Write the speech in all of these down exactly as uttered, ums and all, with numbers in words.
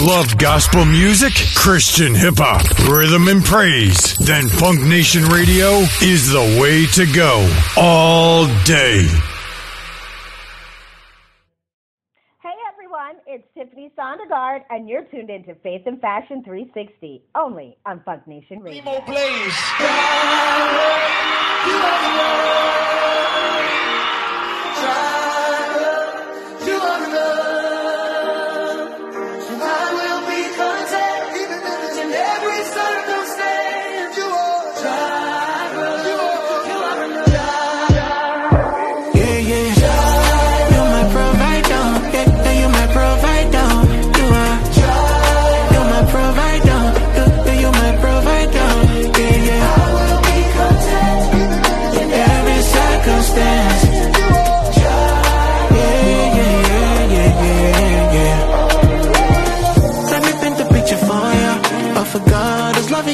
Love gospel music, Christian hip-hop, rhythm and praise? Then Funk Nation Radio is the way to go all day. Hey everyone, it's Tiffany Sondergaard, and you're tuned into Faith and Fashion three sixty, only on Funk Nation Radio. Nemo plays.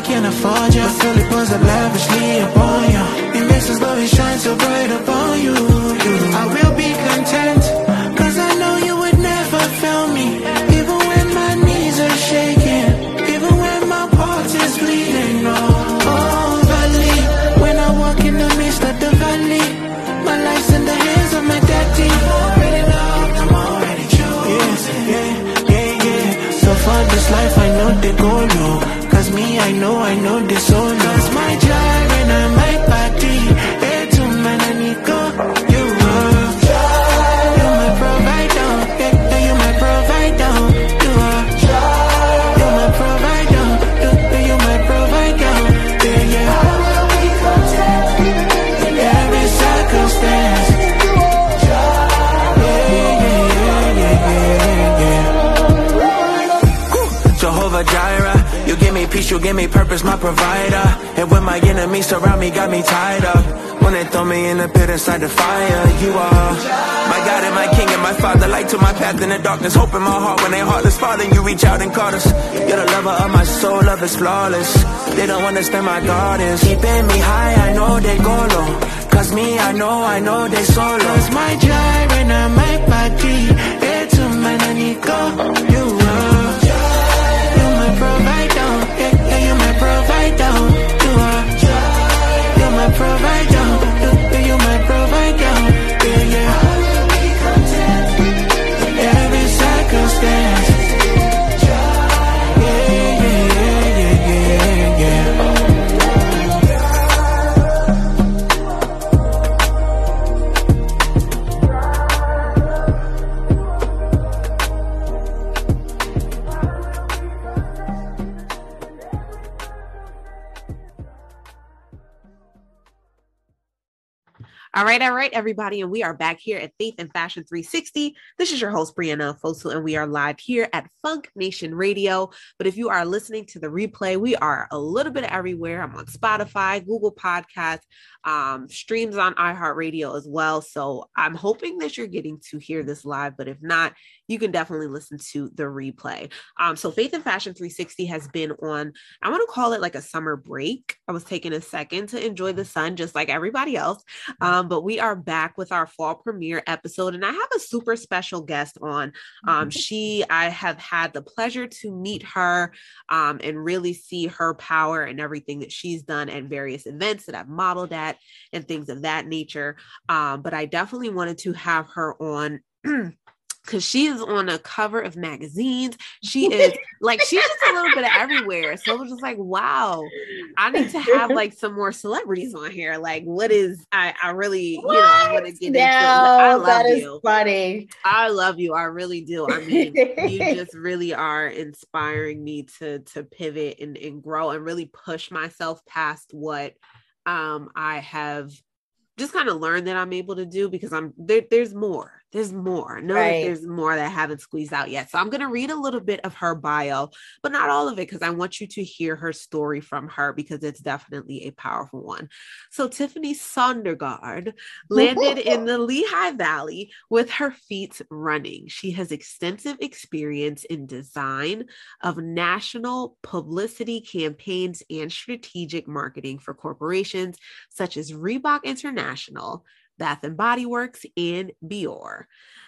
Can't afford ya, but still it pours up lavishly upon ya. It makes his love, he shines so bright upon you. I will be content, cause I know you would never fail me. Even when my knees are shaking, even when my heart is bleeding. Oh, oh, valley, when I walk in the midst of the valley, my life's in the hands of my daddy. I'm already loved, I'm already chosen. Yeah, yeah, yeah, yeah. So for this life I know they go low. Cause me, I know, I know this so love's my job and I'm my party. Hey, to man, I need go. You are child. You're my provider. Yeah, you're my provider. You are child. You're my provider. Yeah, you're my provider. Yeah, yeah. I will be content in every circumstance. You are child. Yeah, yeah, yeah, yeah, yeah, yeah. Jehovah Jireh. You give me peace, you give me purpose, my provider. And when my enemies surround me, got me tied up. When they throw me in the pit inside the fire, you are my God and my King and my Father. Light to my path in the darkness, hope in my heart. When they heartless falling, you reach out and call us. You're the lover of my soul, love is flawless. They don't understand my God is keeping me high, I know they go low. Cause me, I know, I know they so low. It's my gyre and I might party. It's a man I need go, you are. Provider, you my provider, yeah, yeah. I will be content in every circumstance. Yeah, yeah, yeah, yeah, All right, all right, everybody, and we are back here at Faith and Fashion three sixty. This is your host, Brianna Fosu, and we are live here at Funk Nation Radio. But if you are listening to the replay, we are a little bit everywhere. I'm on Spotify, Google Podcasts, um, streams on iHeartRadio as well. So I'm hoping that you're getting to hear this live, but if not, you can definitely listen to the replay. Um, so Faith and Fashion three sixty has been on, I want to call it like a summer break. I was taking a second to enjoy the sun, just like everybody else. Um, but we are back with our fall premiere episode, and I have a super special guest on. Um, she, I have had the pleasure to meet her um, and really see her power and everything that she's done at various events that I've modeled at and things of that nature. Um, but I definitely wanted to have her on because she is on a cover of magazines. She is like, she's just a little bit of everywhere. So I was just like, wow, I need to have like some more celebrities on here. Like, what is, I, I really, what? You know, I want to get no, into it. I love that is you. Funny. I love you. I really do. I mean, you just really are inspiring me to, to pivot and, and grow and really push myself past what um, I have just kind of learned that I'm able to do, because I'm there. There's more. There's more. No, right. There's more that I haven't squeezed out yet. So I'm going to read a little bit of her bio, but not all of it, because I want you to hear her story from her, because it's definitely a powerful one. So Tiffany Sondergaard landed in the Lehigh Valley with her feet running. She has extensive experience in design of national publicity campaigns and strategic marketing for corporations such as Reebok International, Bath and Body Works, and Biore.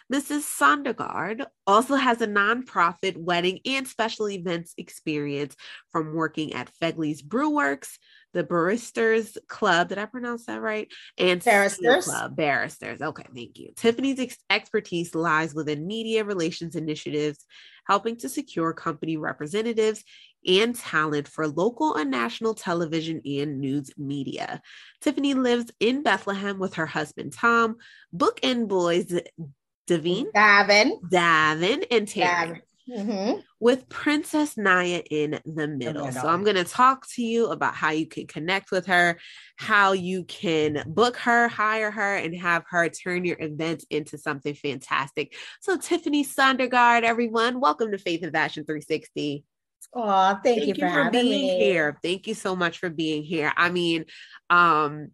Missus Sondergaard also has a nonprofit wedding and special events experience from working at Fegley's Brew Works, the Barristers Club, did I pronounce that right? And Barristers Club, Barristers. Okay, thank you. Tiffany's ex- expertise lies within media relations initiatives, helping to secure company representatives and talent for local and national television and news media. Tiffany lives in Bethlehem with her husband, Tom, bookend boys, Davin, Davin, Davin, and Taryn. Davin. Mm-hmm. With Princess Naya in the middle. So I'm going to talk to you about how you can connect with her, how you can book her, hire her, and have her turn your events into something fantastic. So Tiffany Sondergaard, everyone, welcome to Faith and Fashion three sixty. Oh, thank, thank you, you for, for having being me. here. Thank you so much for being here. I mean, um,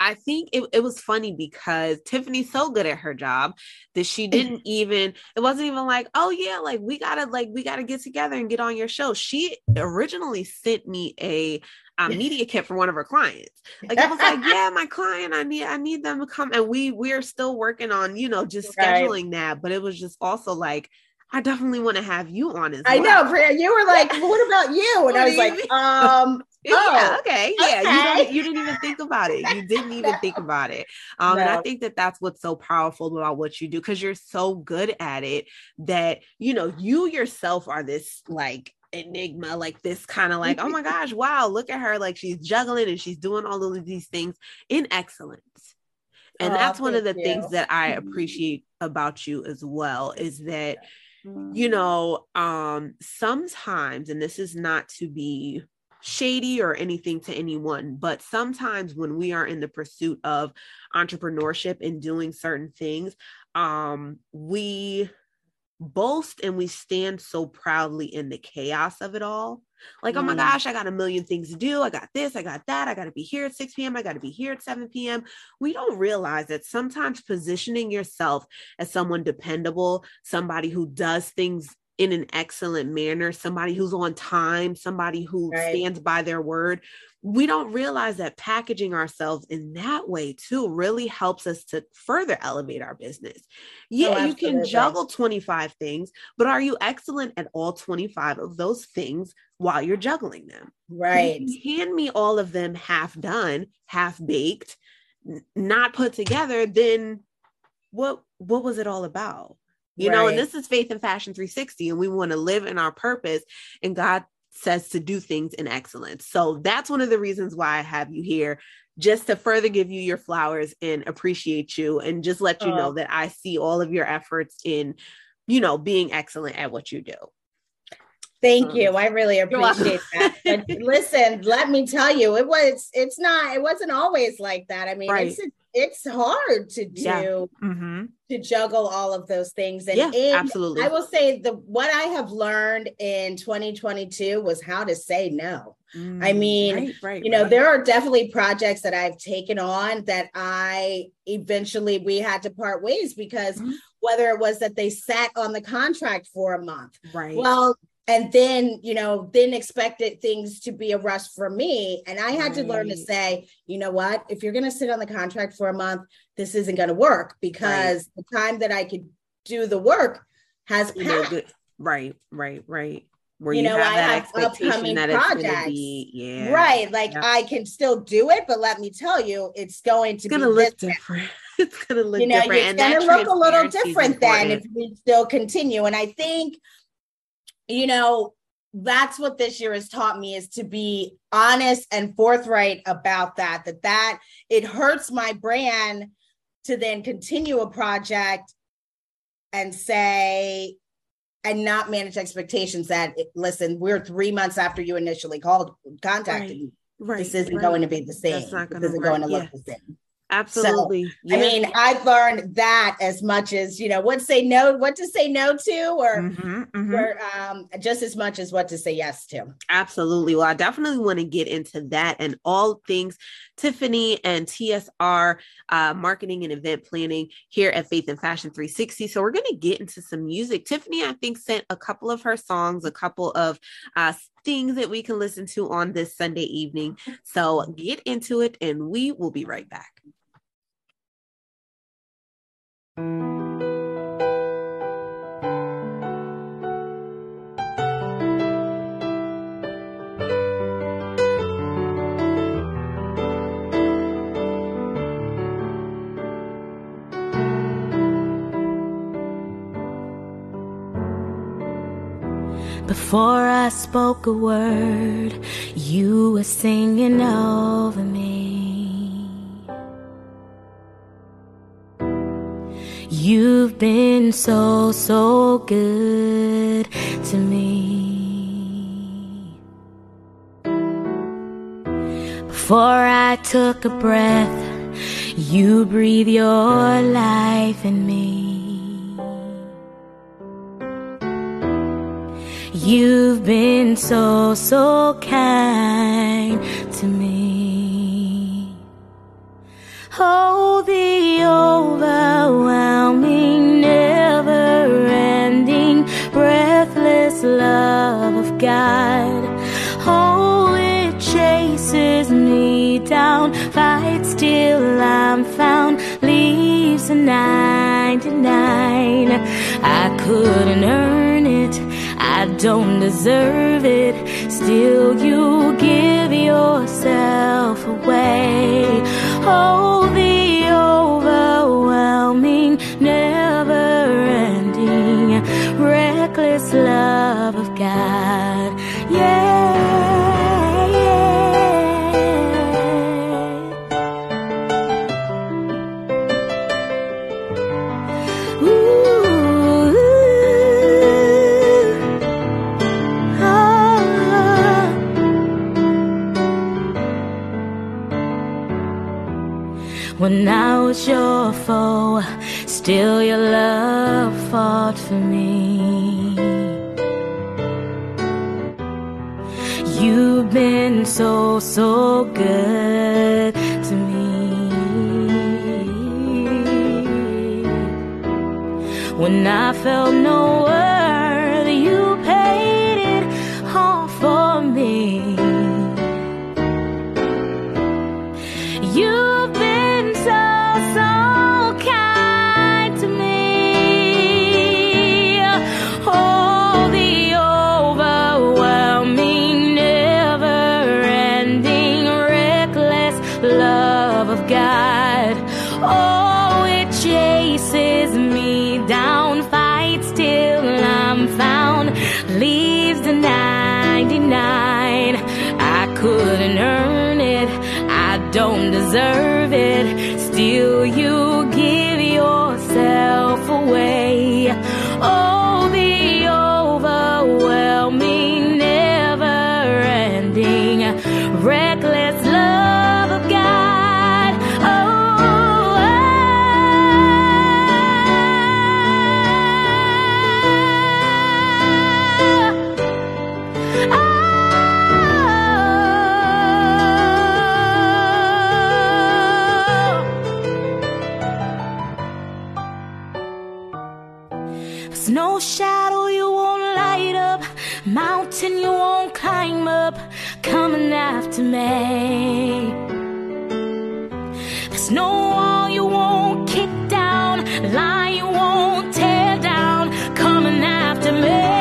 I think it, it was funny because Tiffany's so good at her job that she didn't even, it wasn't even like, oh yeah, like we gotta, like, we gotta get together and get on your show. She originally sent me a uh, media kit for one of her clients. Like I was like, yeah, my client, I need, I need them to come. And we, we're still working on, you know, just scheduling right. that. But it was just also like, I definitely want to have you on as well. I know, Priya, you were like, well, what about you? And I was like, mean? um, oh, yeah, okay. Yeah. Okay. You, don't, you didn't even think about it. You didn't even no. think about it. Um, no. And I think that that's what's so powerful about what you do, because you're so good at it that, you know, you yourself are this like enigma, like this kind of like, oh my gosh, wow, look at her. Like she's juggling and she's doing all of these things in excellence. And oh, that's one of the you. things that I appreciate about you as well is that, you know, um, sometimes, and this is not to be shady or anything to anyone, but sometimes when we are in the pursuit of entrepreneurship and doing certain things, um, we boast and we stand so proudly in the chaos of it all. Like, mm. oh my gosh, I got a million things to do. I got this, I got that. I got to be here at six p.m. I got to be here at seven p.m. We don't realize that sometimes positioning yourself as someone dependable, somebody who does things in an excellent manner, somebody who's on time, somebody who right. stands by their word. We don't realize that packaging ourselves in that way too really helps us to further elevate our business. Yeah, oh, you can juggle twenty-five things, but are you excellent at all twenty-five of those things while you're juggling them? Right. Hand me all of them half done, half baked, n- not put together, then what, what was it all about? You right. know, and this is Faith and Fashion three sixty, and we want to live in our purpose, and God says to do things in excellence. So that's one of the reasons why I have you here, just to further give you your flowers and appreciate you and just let you oh. know that I see all of your efforts in, you know, being excellent at what you do. Thank um, you. I really appreciate that. But listen, let me tell you, it was, it's not, it wasn't always like that. I mean, right. it's, it's hard to do, yeah. mm-hmm. to juggle all of those things. And, yeah, and absolutely. I will say the, what I have learned in twenty twenty-two was how to say no. Mm, I mean, right, right, you know, right. there are definitely projects that I've taken on that I eventually we had to part ways because mm-hmm. whether it was that they sat on the contract for a month, right. well, and then, you know, then expected things to be a rush for me. And I had right. to learn to say, you know what, if you're going to sit on the contract for a month, this isn't going to work because right. the time that I could do the work has passed. You know, good. Right, right, right. Where you, you know, have I that have upcoming that projects. Be, yeah. Right. Like yeah. I can still do it, but let me tell you, it's going to it's gonna be look different. different. It's going to look you know, different. It's going to look a little different than if we still continue. And I think, you know, that's what this year has taught me is to be honest and forthright about that, that, that it hurts my brand to then continue a project and say, and not manage expectations that, listen, we're three months after you initially called, contacted right, me. Right, this isn't right. going to be the same. That's not gonna this isn't work. going to look yeah. the same. Absolutely. So, yeah. I mean, I've learned that as much as, you know, what to say no, what to say no to, or, mm-hmm, mm-hmm. or um, just as much as what to say yes to. Absolutely. Well, I definitely want to get into that and all things Tiffany and T S R uh, Marketing and Event Planning here at Faith and Fashion three sixty. So we're going to get into some music. Tiffany, I think, sent a couple of her songs, a couple of uh, things that we can listen to on this Sunday evening. So get into it and we will be right back. Before I spoke a word, you were singing over me. You've been so, so good to me. Before I took a breath, you breathe your life in me. You've been so, so kind to me. Oh, the overwhelming, never-ending, breathless love of God. Oh, it chases me down, fights till I'm found, leaves a ninety-nine. I couldn't earn it, I don't deserve it, still you give yourself away. Oh, the overwhelming, never-ending, reckless love of God. Yeah. When I was your foe, still your love fought for me. You've been so, so good to me. When I felt no worth, you paid it all for me. You don't deserve it, still you give yourself away. Oh, the overwhelming, never-ending, reckless love of God. Oh, oh, oh. No shadow you won't light up, mountain you won't climb up, coming after me. There's no wall you won't kick down, lie you won't tear down, coming after me.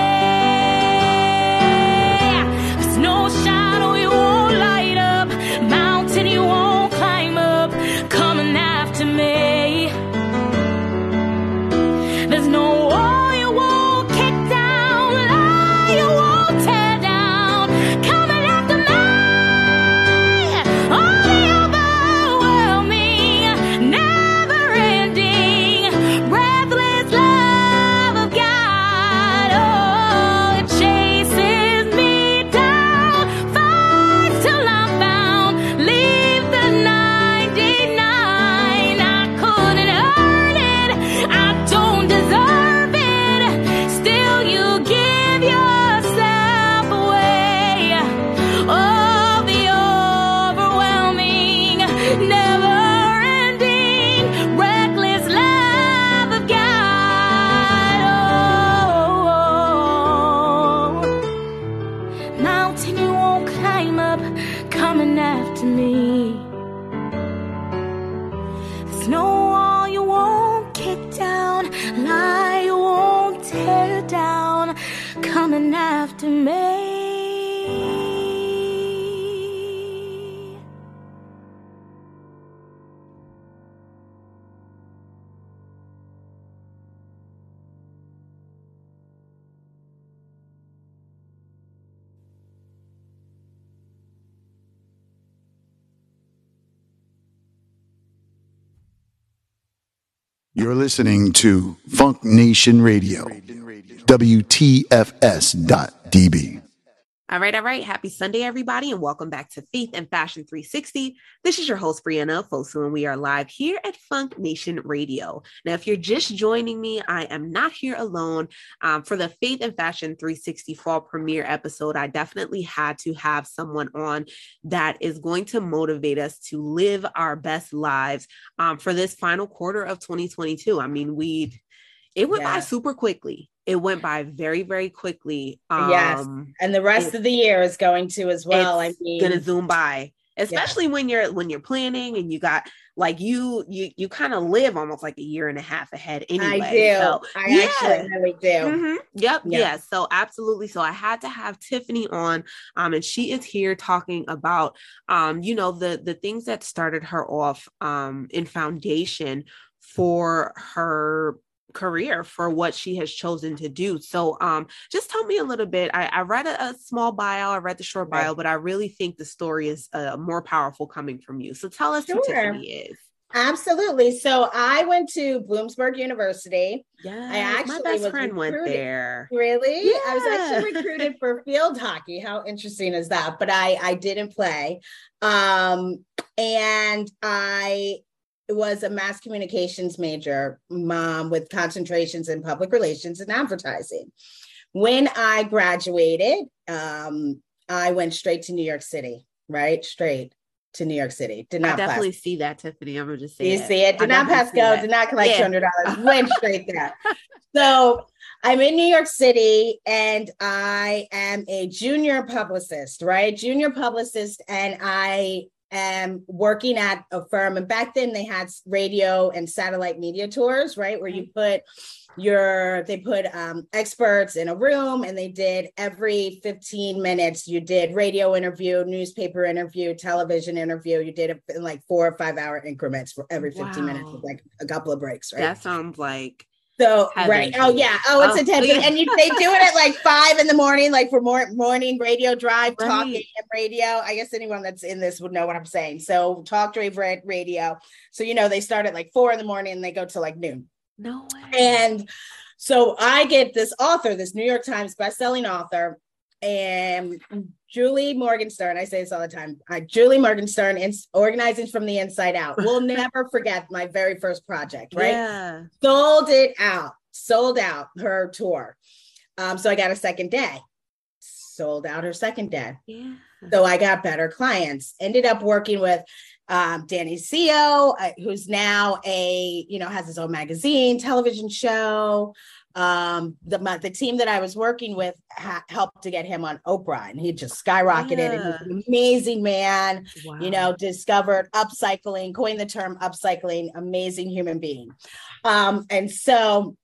No wall you won't kick down. coming after me. You're listening to Funk Nation Radio. W T F S dot D B. All right, all right. Happy Sunday, everybody, and welcome back to Faith and Fashion three sixty. This is your host, Brianna Fosu, and we are live here at Funk Nation Radio. Now, if you're just joining me, I am not here alone. Um, for the Faith and Fashion three sixty fall premiere episode, I definitely had to have someone on that is going to motivate us to live our best lives um, for this final quarter of twenty twenty-two. I mean, we it went yeah. by super quickly. It went by very, very quickly. Um, yes. And the rest it, of the year is going to as well. It's I mean, going to zoom by, especially yeah. when you're, when you're planning and you got like you, you, you kind of live almost like a year and a half ahead anyway. I do. So, I yeah. actually really do. Mm-hmm. Yep. Yeah. yeah. So absolutely. So I had to have Tiffany on um, and she is here talking about, um, you know, the, the things that started her off um, in foundation for her career, for what she has chosen to do. So um, just tell me a little bit. I, I read a, a small bio, I read the short bio, but I really think the story is uh, more powerful coming from you. So tell us sure. who Tiffany is. Absolutely. So I went to Bloomsburg University. Yeah, I actually my best friend recruited. went there. Really? Yeah. I was actually recruited for field hockey. How interesting is that? But I, I didn't play. Um, and I was a mass communications major, mom, with concentrations in public relations and advertising. When I graduated, um, I went straight to New York City, right? Straight to New York City. Did not I definitely pass. see that, Tiffany. I'm going to just say You that. see it. Did I not pass go. Did not collect yeah. two hundred dollars. Went straight there. So I'm in New York City and I am a junior publicist, right? Junior publicist. And I Um, working at a firm. And back then they had radio and satellite media tours, right? Where you put your, they put um, experts in a room and they did every fifteen minutes, you did radio interview, newspaper interview, television interview. You did it in like four or five hour increments for every fifteen wow. minutes, with like a couple of breaks, right? That sounds like So, heaven. right. Oh, yeah. Oh, it's oh, a heaven. And you, they do it at like five in the morning, like for more morning radio drive, right. talk A M radio. I guess anyone that's in this would know what I'm saying. So talk drive radio. So, you know, they start at like four in the morning and they go to like noon. No way. And so I get this author, this New York Times bestselling author, and Julie Morgenstern. I say this all the time. I, Julie Morgenstern, in, organizing from the inside out. We'll never forget my very first project, right? Yeah. Sold it out, sold out her tour. Um, so I got a second day, sold out her second day. Yeah. So I got better clients, ended up working with um, Danny Seo, uh, who's now a, you know, has his own magazine, television show. Um, the, my, the team that I was working with ha- helped to get him on Oprah, and he just skyrocketed yeah. and he was an amazing man, wow. you know, discovered upcycling, coined the term upcycling, amazing human being. Um, and so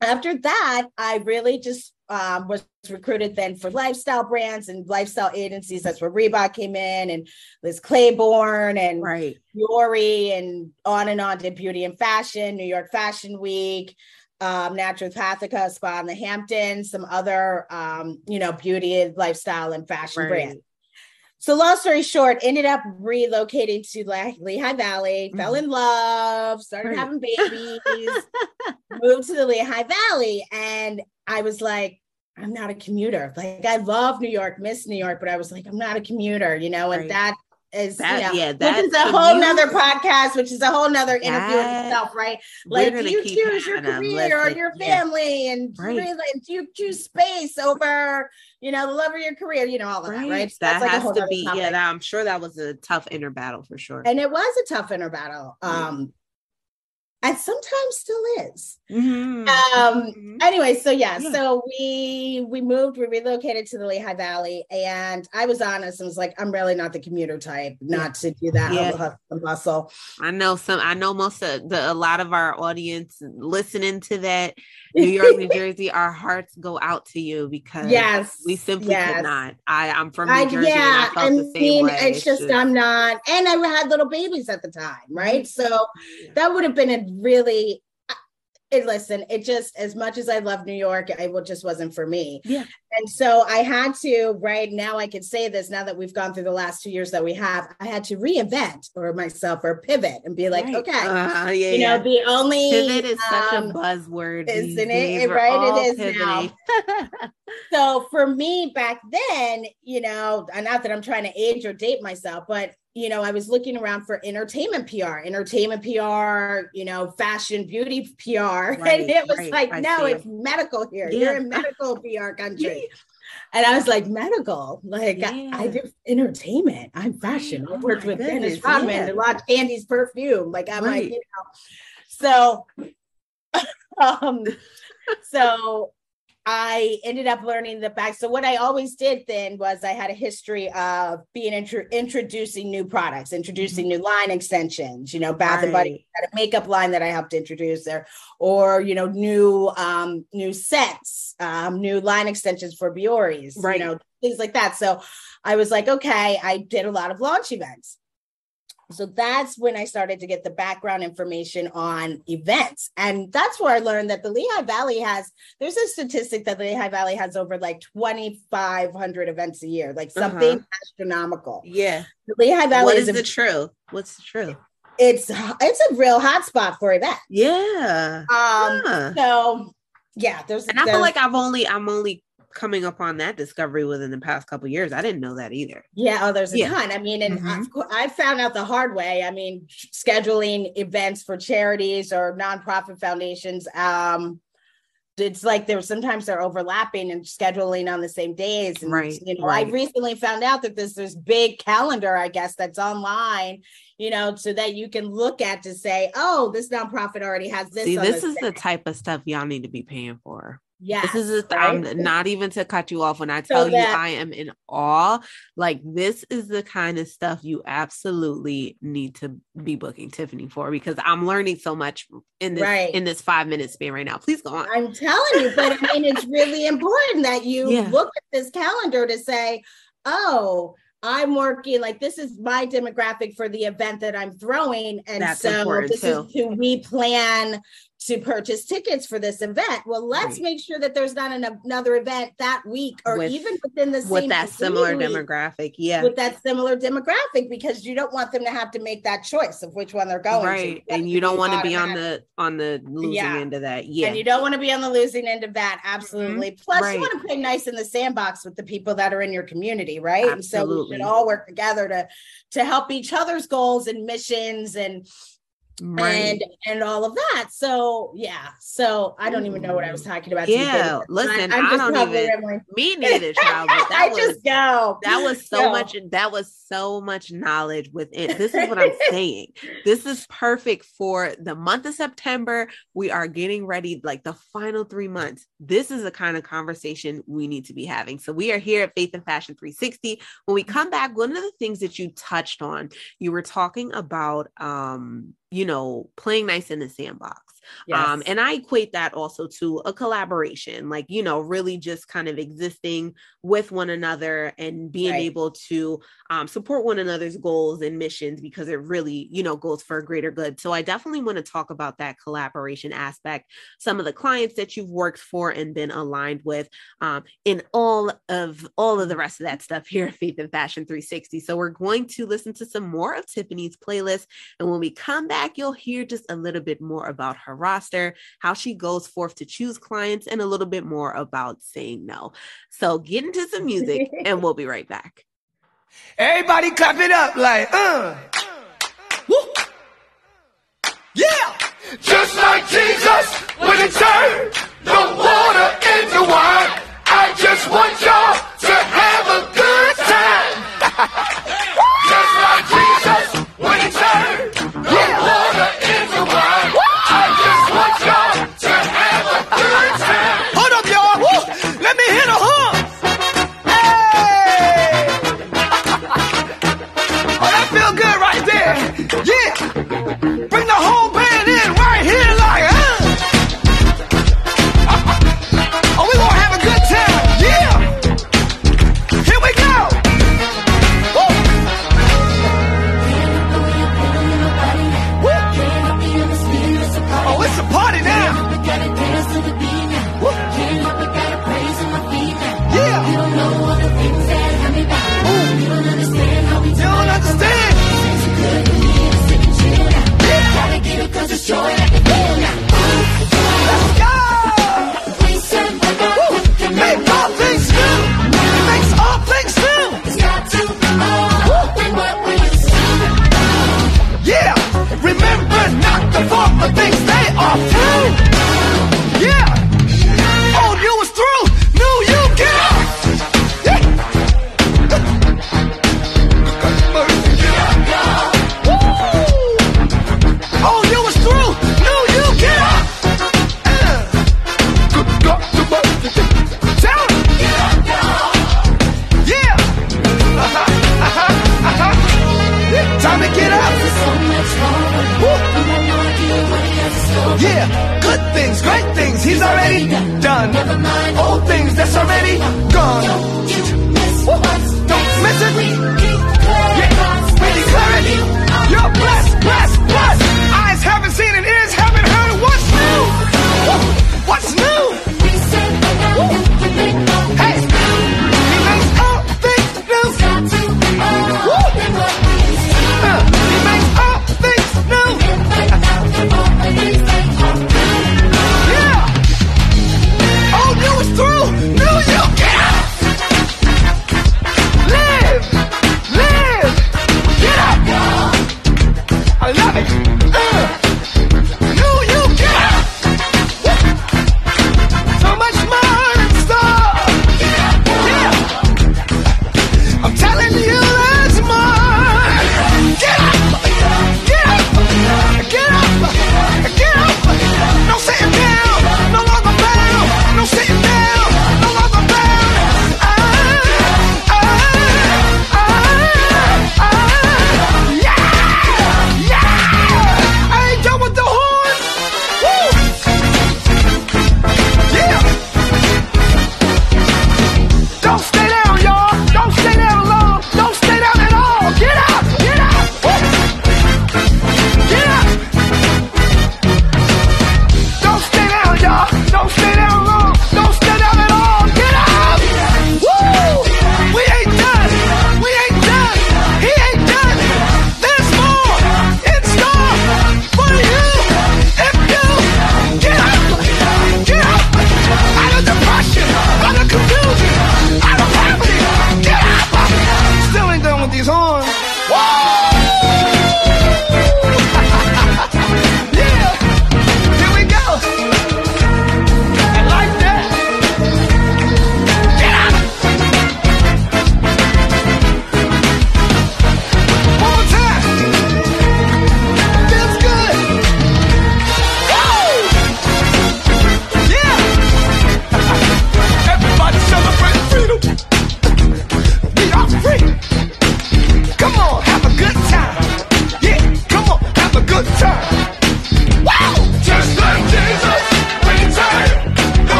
after that, I really just, um, was recruited then for lifestyle brands and lifestyle agencies. That's where Reebok came in, and Liz Claiborne and right. Biore, and on and on, did beauty and fashion, New York Fashion Week, Um, Naturopathica, Spa in the Hamptons, some other, um, you know, beauty, lifestyle, and fashion right. brands. So long story short, ended up relocating to Le- Lehigh Valley, mm-hmm. fell in love, started right. having babies, moved to the Lehigh Valley. And I was like, I'm not a commuter. Like, I love New York, miss New York, but I was like, I'm not a commuter, you know, and right. that Is that, you know, yeah, that is a whole you, nother podcast, which is a whole nother interview that, in itself, right? Like, do you choose your career or your family, yeah. and right. really, do you choose space over, you know, the love of your career, you know, all of right. that, right? So that that's like has a whole to be, topic. yeah. That, I'm sure that was a tough inner battle for sure, and it was a tough inner battle, um, mm. and sometimes still is. Mm-hmm. Um, mm-hmm. Anyway, so yeah, yeah, so we we moved, we relocated to the Lehigh Valley, and I was honest and was like, I'm really not the commuter type, not yeah. to do that yeah. hustle and bustle. I know some. I know most of the a lot of our audience listening to that New York, New Jersey, our hearts go out to you because yes, we simply yes. could not. I, I'm from New Jersey. I, yeah, and I, felt I mean, the same way. It's just, just I'm not. And I had little babies at the time, right? So yeah. that would have been a really. It, listen, it just, as much as I love New York, it just wasn't for me. Yeah. And so I had to, right now I could say this, now that we've gone through the last two years that we have, I had to reinvent or myself or pivot and be like, right. okay, uh, yeah, you yeah. know, the only. Pivot is um, such a buzzword. Isn't it? Right, it is pivoting. Now. So for me back then, you know, not that I'm trying to age or date myself, but you know, I was looking around for entertainment P R, entertainment P R, you know, fashion, beauty P R. Right, and it was right, like, I no, see. It's medical here. Yeah. You're in medical P R country. Yeah. And I was like, medical? Like, yeah. I, I do entertainment. I'm fashion. Right. I worked oh with goodness. Dennis Rodman yeah. and launched Andy's perfume. Like, I'm right. like, you know. So, um, so I ended up learning the back. So what I always did then was I had a history of being intro- introducing new products, introducing mm-hmm. new line extensions, you know, Bath right. and Body had a makeup line that I helped introduce there, or, you know, new, um, new sets, um, new line extensions for Biore's, right. you know, things like that. So I was like, okay, I did a lot of launch events. So that's when I started to get the background information on events. And that's where I learned that the Lehigh Valley has, there's a statistic that the Lehigh Valley has over like twenty-five hundred events a year, like something uh-huh. astronomical. Yeah. The Lehigh Valley what is, is the a, truth? What's the truth? It's, it's a real hotspot for events. Yeah. Um. Yeah. So yeah, there's, and I there's, feel like I've only, I'm only coming upon that discovery within the past couple of years. I didn't know that either. Yeah. Oh, there's a yeah. ton. I mean, and mm-hmm. I found out the hard way. I mean, scheduling events for charities or nonprofit foundations. Um, it's like there sometimes they're overlapping and scheduling on the same days. And, right. You know, right. I recently found out that there's this big calendar, I guess, that's online, you know, so that you can look at to say, oh, this nonprofit already has this. See, this is the type of stuff y'all need to be paying for. Yeah, this is just, right? I'm not even to cut you off when I tell so that, you I am in awe. Like, this is the kind of stuff you absolutely need to be booking Tiffany for, because I'm learning so much in this right. in this five minute span right now. Please go on. I'm telling you, but I mean, it's really important that you yeah. look at this calendar to say, oh, I'm working, like, this is my demographic for the event that I'm throwing. And that's so this too. Is who we plan to purchase tickets for this event. Well, let's right. make sure that there's not an, another event that week or with, even within the same with that similar demographic. Yeah. With that similar demographic, because you don't want them to have to make that choice of which one they're going right. to. And you don't want to be on the, on the losing yeah. end of that. Yeah. And you don't want to be on the losing end of that. Absolutely. Mm-hmm. Plus right. you want to play nice in the sandbox with the people that are in your community. Right. Absolutely. And so we should all work together to, to help each other's goals and missions and, Right. and and all of that. So yeah, so I don't even know what I was talking about. Yeah, listen, I, I don't even rambling. Me neither, child. But that I was, just go. That was so go. much. That was so much knowledge within. This is what I'm saying. This is perfect for the month of September. We are getting ready, like the final three months. This is the kind of conversation we need to be having. So we are here at Faith and Fashion three sixty. When we come back, one of the things that you touched on, you were talking about, um, you know, playing nice in the sandbox. Yes. Um, and I equate that also to a collaboration, like, you know, really just kind of existing with one another and being right. able to um, support one another's goals and missions, because it really, you know, goes for a greater good. So I definitely want to talk about that collaboration aspect, some of the clients that you've worked for and been aligned with, um, in all of all of the rest of that stuff here at Faith and Fashion three sixty. So we're going to listen to some more of Tiffany's playlist. And when we come back, you'll hear just a little bit more about her roster, how she goes forth to choose clients, and a little bit more about saying no. So get into some music and we'll be right back. Everybody clap it up like, uh, woo. Yeah. Just like Jesus, when he turned the water into wine, I just want y'all to have a good time. Just like Jesus, when he turned the yeah. water into wine, I just want y'all to have a good time. Hold up, y'all. Woo. Let me hit a hum. Hey. Oh, that feel good right there. Yeah. Bring the whole band in right here like, uh.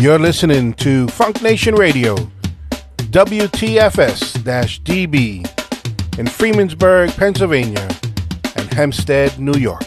You're listening to Funk Nation Radio, W T F S D B in Freemansburg, Pennsylvania, and Hempstead, New York.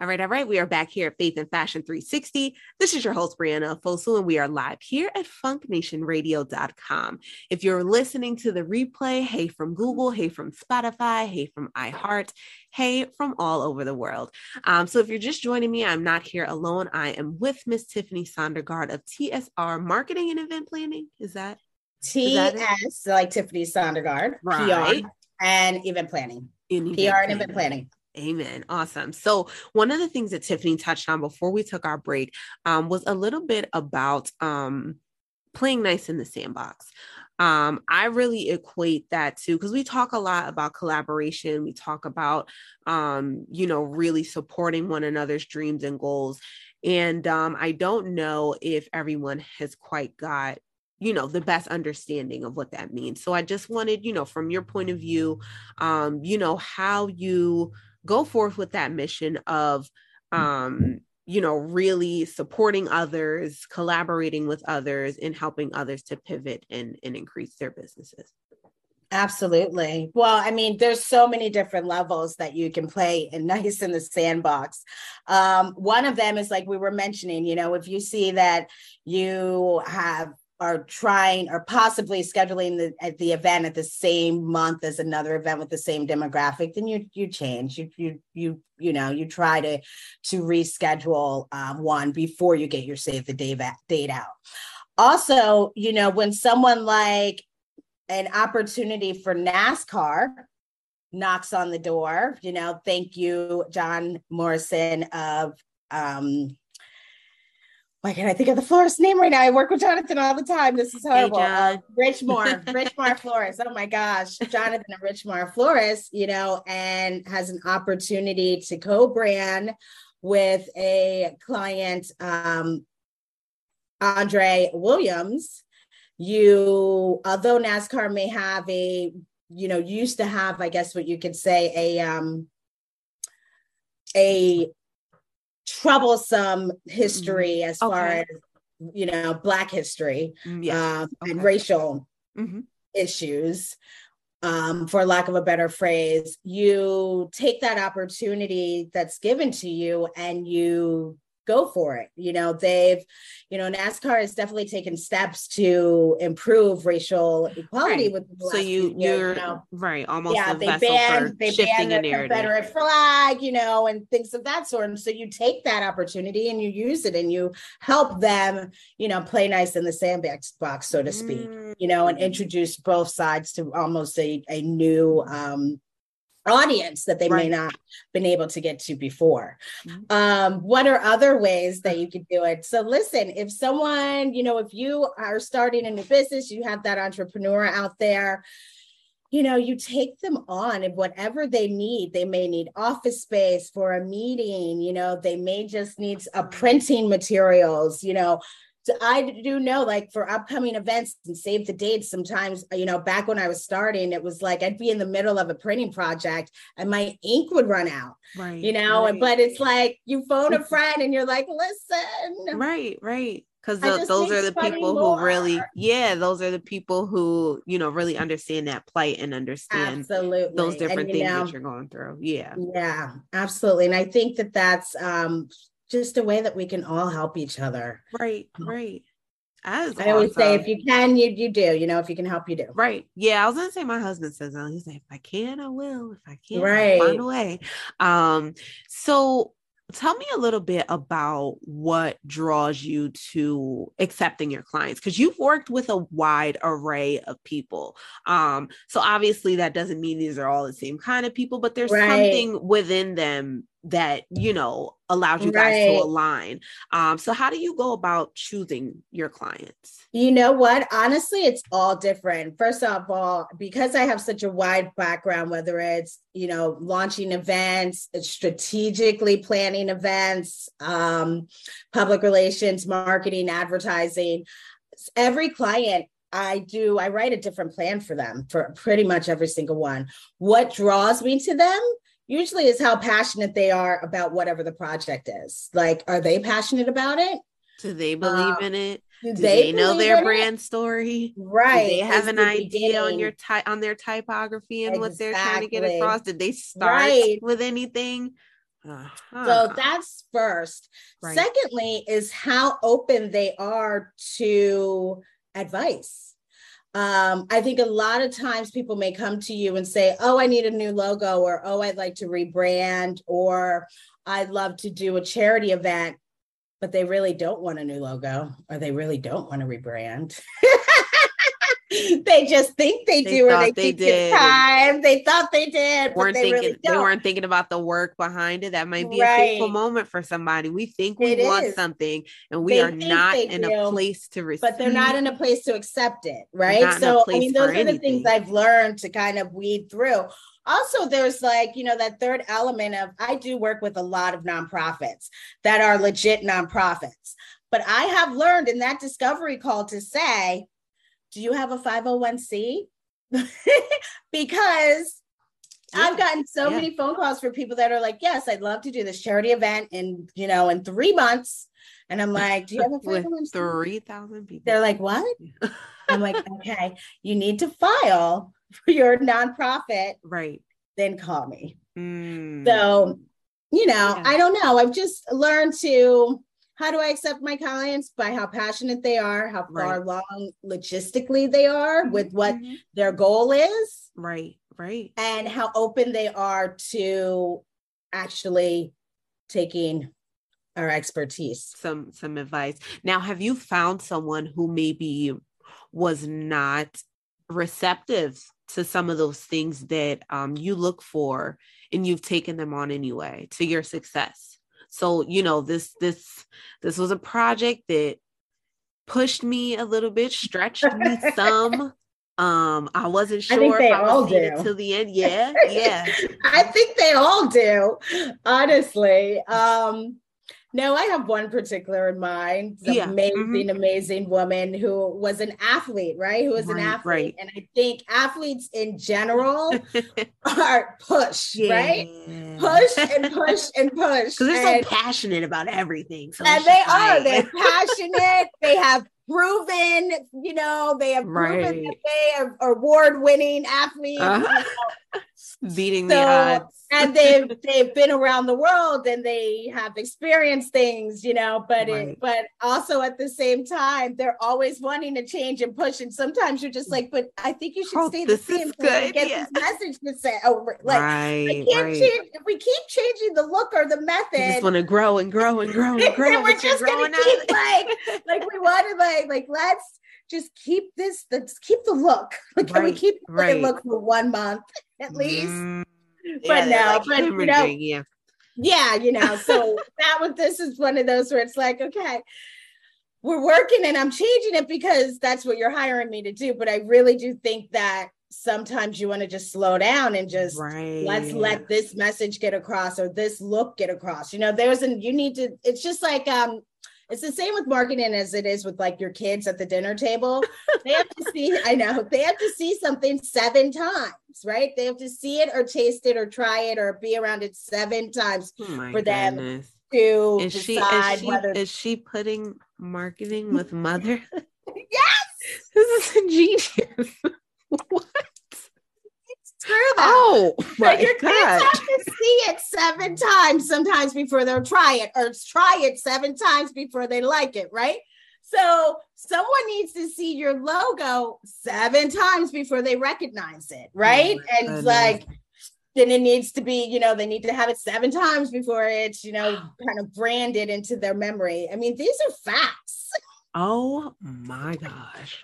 All right, all right. We are back here at Faith and Fashion three sixty. This is your host, Brianna Fosu, and we are live here at funk nation radio dot com. If you're listening to the replay, hey from Google, hey from Spotify, hey from iHeart, hey from all over the world. Um, so if you're just joining me, I'm not here alone. I am with Miss Tiffany Sondergaard of T S R Marketing and Event Planning. Is that? T S, like Tiffany Sondergaard, right. P R and Event Planning. And P R and Event Planning. Amen. Awesome. So one of the things that Tiffany touched on before we took our break um, was a little bit about um, playing nice in the sandbox. Um, I really equate that to, because we talk a lot about collaboration. We talk about, um, you know, really supporting one another's dreams and goals. And um, I don't know if everyone has quite got, you know, the best understanding of what that means. So I just wanted, you know, from your point of view, um, you know, how you go forth with that mission of, um, you know, really supporting others, collaborating with others, and helping others to pivot and, and increase their businesses. Absolutely. Well, I mean, there's so many different levels that you can play in nice in the sandbox. Um, one of them is, like we were mentioning, you know, if you see that you have are trying or possibly scheduling the, at the event at the same month as another event with the same demographic, then you you change. You you you you know you try to to reschedule um, one before you get your save the date date out. Also, you know, when someone like an opportunity for NASCAR knocks on the door, you know, thank you, John Morrison of. Um, Why can't I think of the florist's name right now? I work with Jonathan all the time. This is horrible. Hey, uh, Richmore, Richmore florist. Oh my gosh. Jonathan and Richmore florist, you know, and has an opportunity to co-brand with a client, um, Andre Williams. You, although NASCAR may have a, you know, used to have, I guess what you could say, a, um, a, troublesome history as okay. far as, you know, Black history yeah. um, okay. and racial mm-hmm. issues, um, for lack of a better phrase. You take that opportunity that's given to you and you go for it. You know, they've, you know, NASCAR has definitely taken steps to improve racial equality. Right. With the so you, year, you're you know. Right. Almost. Yeah. They banned, they banned the Confederate flag, you know, and things of that sort. And so you take that opportunity and you use it and you help them, you know, play nice in the sandbox box, so to speak, mm. you know, and introduce both sides to almost a, a new, um, audience that they right. may not been able to get to before. Um, what are other ways that you could do it? So listen, if someone, you know, if you are starting a new business, you have that entrepreneur out there, you know, you take them on and whatever they need. They may need office space for a meeting, you know, they may just need a printing materials, you know. So I do know, like for upcoming events and save the dates, sometimes, you know, back when I was starting, it was like I'd be in the middle of a printing project and my ink would run out, right, you know, right. But it's like you phone a friend and you're like, listen. Right, right. Because those are the people more. who really, yeah, those are the people who, you know, really understand that plight and understand absolutely. those different and, things know, that you're going through. Yeah. Yeah, absolutely. And I think that that's, um, just a way that we can all help each other. Right, right. I awesome. always say, if you can, you you do. You know, if you can help, you do. Right. Yeah, I was going to say, my husband says, oh, he's like, if I can, I will. If I can, right. I'll find a way. Um, so tell me a little bit about what draws you to accepting your clients, because you've worked with a wide array of people. Um, so obviously that doesn't mean these are all the same kind of people, but there's right. something within them that, you know, allows you guys right. to align. Um, so how do you go about choosing your clients? You know what? Honestly, it's all different. First of all, because I have such a wide background, whether it's, you know, launching events, strategically planning events, um, public relations, marketing, advertising, every client I do, I write a different plan for them, for pretty much every single one. What draws me to them usually is how passionate they are about whatever the project is. Like, are they passionate about it? Do they believe um, in it? Do, do they, they know their brand it? story? Right. Do they have an the idea beginning. on your ty- on their typography and exactly. what they're trying to get across? Did they start right. with anything? Uh-huh. So that's first. Right. Secondly is how open they are to advice. Um, I think a lot of times people may come to you and say, oh, I need a new logo, or, oh, I'd like to rebrand, or I'd love to do a charity event, but they really don't want a new logo, or they really don't want to rebrand. They just think they, they do, or they, they did. Time. They thought they did. Weren't but they, thinking, really don't. They weren't thinking about the work behind it. That might be right. a painful moment for somebody. We think we it want is. something, and we they are not in do, a place to receive. But they're not in a place to accept it, right? So, I mean, those are anything. the things I've learned to kind of weed through. Also, there's like, you know, that third element of, I do work with a lot of nonprofits that are legit nonprofits. But I have learned in that discovery call to say, do you have a five oh one c? Because yeah. I've gotten so yeah. many phone calls from people that are like, yes, I'd love to do this charity event in, you know, in three months. And I'm like, do you have a five oh one c? three thousand people. They're like, what? I'm like, okay, you need to file for your nonprofit. Right. Then call me. Mm. So, you know, yeah. I don't know. I've just learned to... How do I accept my clients? By how passionate they are, how far right. along logistically they are with what mm-hmm. their goal is. Right, right. And how open they are to actually taking our expertise. Some some advice. Now, have you found someone who maybe was not receptive to some of those things that um, you look for, and you've taken them on anyway to your success? So, you know, this, this, this was a project that pushed me a little bit, stretched me some. Um, I wasn't sure I think they if I all was do. till the end. Yeah. Yeah. I think they all do, honestly. Um, no, I have one particular in mind, an yeah. amazing, mm-hmm. amazing woman who was an athlete, right? Who was right, an athlete. Right. And I think athletes in general are push, yeah. right? Push and push and push. Because they're and, so passionate about everything. So and they are. They're passionate. They have proven, you know, they have right. proven that they are award-winning athletes. Uh-huh. You know. Beating so, the odds. And they've they've been around the world and they have experienced things, you know, but right. it, but also at the same time, they're always wanting to change and push. And sometimes you're just like, but I think you should oh, stay the same and get yeah. this message to say over. Like right, we can't right. change if we keep changing the look or the method. We just want to grow and grow and grow and grow. And we're just gonna keep like like we want to like like let's just keep this, let's keep the look. Like, right, can we keep the right. look for one month at least? Mm, but yeah, no, like but you know, yeah. yeah, you know, so that was, this is one of those where it's like, okay, we're working and I'm changing it because that's what you're hiring me to do. But I really do think that sometimes you want to just slow down and just right. let's let this message get across or this look get across. You know, there's an, you need to, it's just like, um, it's the same with marketing as it is with like your kids at the dinner table. They have to see, I know, they have to see something seven times, right? They have to see it or taste it or try it or be around it seven times oh for them goodness. to is decide she, is she, whether- Is she putting marketing with mother? Yes! This is a genius. What? Screw them. Oh, my your God. Kids have to see it seven times sometimes before they'll try it, or try it seven times before they like it, right? So someone needs to see your logo seven times before they recognize it, right? Oh, and goodness. like, then it needs to be, you know, they need to have it seven times before it's, you know, kind of branded into their memory. I mean, these are facts. Oh, my gosh.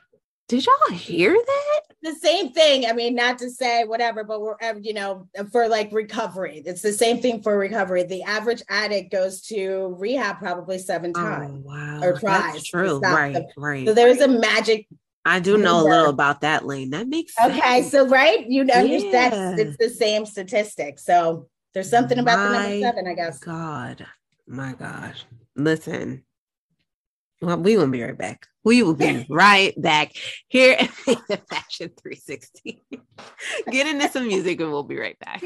Did y'all hear that? The same thing. I mean, not to say whatever, but we're, you know, for like recovery, it's the same thing for recovery. The average addict goes to rehab probably seven times oh, wow. or tries. That's true. Right, them. right. So there's a magic. I do know number. a little about that, Lane. That makes sense. Okay. So, right. You know, yeah. that's, it's the same statistic. So there's something about my the number seven, I guess. God, my gosh. Listen. Well, we will be right back. We will be right back here at Faith and Fashion three sixty. Get into some music and we'll be right back.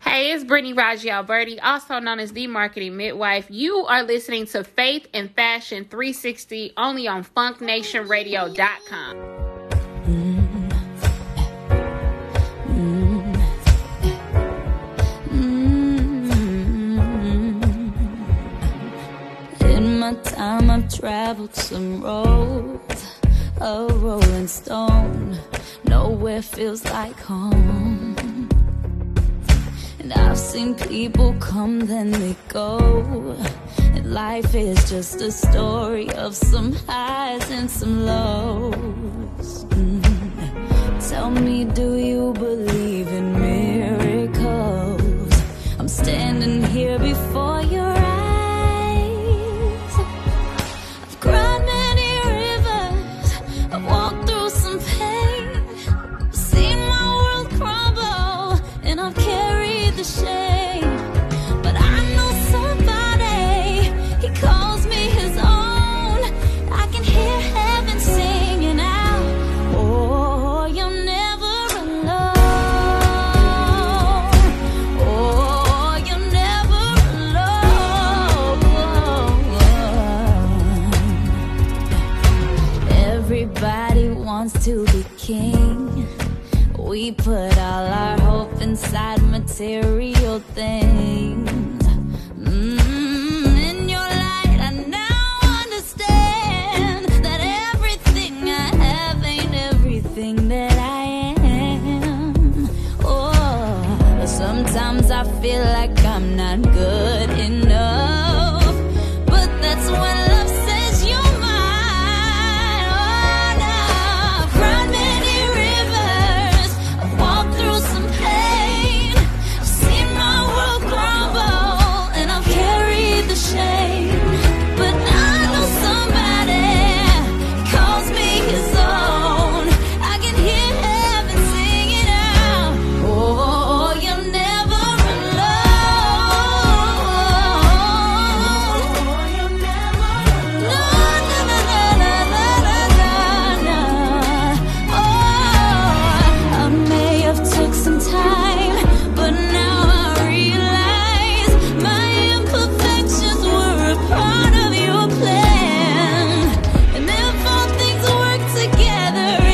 Hey, it's Brittany Raji Alberti, also known as The Marketing Midwife. You are listening to Faith and Fashion three sixty only on funk nation radio dot com. Mm. Mm. Mm. In my time, I've traveled some roads, a rolling stone. Nowhere feels like home. And I've seen people come, then they go. And life is just a story of some highs and some lows. Mm. Tell me, do you believe in miracles? I'm standing here before your eyes. I've cried many rivers, I've walked through some pain, I've seen my world crumble, and I've carried the shame. But I know somebody, he calls me his own. I can hear heaven singing out, oh, you're never alone. Oh, you're never alone. Everybody wants to be king. We put all our hope inside material things. Mm, in your light, I now understand that everything I have ain't everything that I am. Oh, sometimes I feel like I'm not good enough, but that's when love says you're mine. Oh, no. I've cried many rivers, I've walked through some pain, I've seen my world crumble, and I've carried the shame. But I know somebody calls me his own. I can hear heaven singing out, oh, you're never alone. No, no, no, no, no, no, no, no. Oh, I may have took some time, but now I realize my imperfections were a part of your plan. And if all things work together in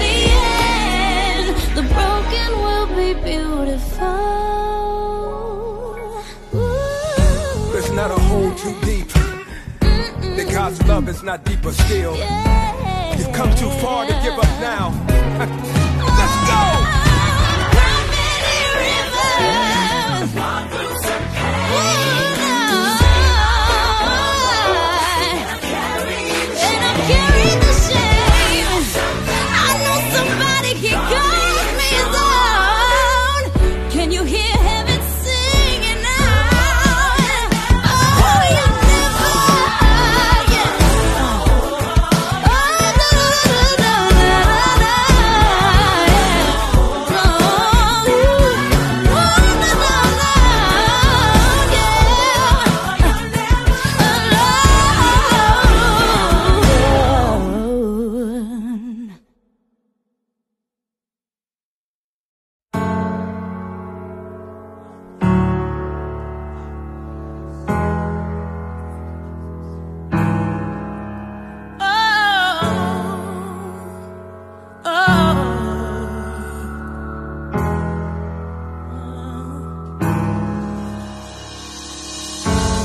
the end, the broken will be beautiful. Ooh. Let's not a hole too deep. That God's love is not deeper still. You've come too far to give up now. Let's go. I've many rivers, I've walked through some pain, and I've carried the shame. I know somebody, he calls me his own. Can you hear heaven singing out? Oh, you're never, yeah. Oh, no, no, no, no, no, yeah. Oh, no, no, no, yeah. Alone.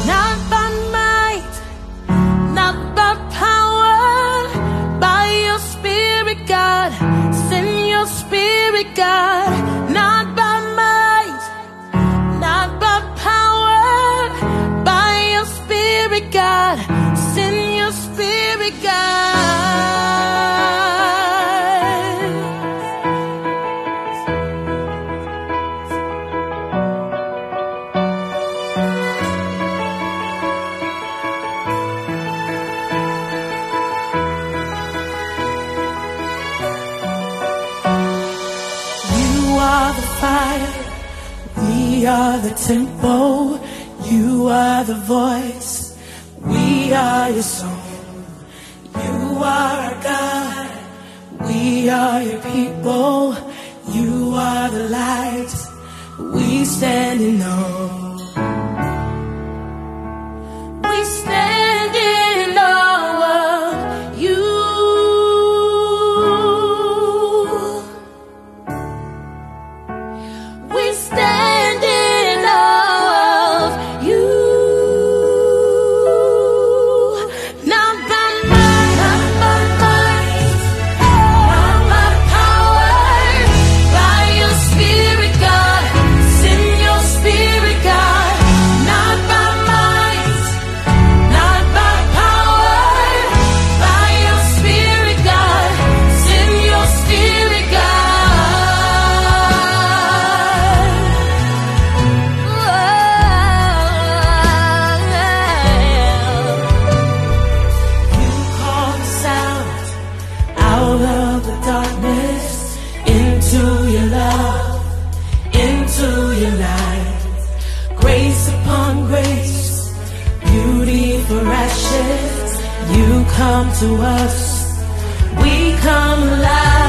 Not by might, not by power, by your spirit, God. Send your spirit, God. Not by might, not by power, by your spirit, God. Send your spirit, God. You are the fire, we are the temple, you are the voice, we are your song. You are our God, we are your people, you are the light, we stand in awe. We stand in awe of you. We stand in awe of you. Not by might, not by might, not by power, by your spirit, God. Send your come to us, we come alive.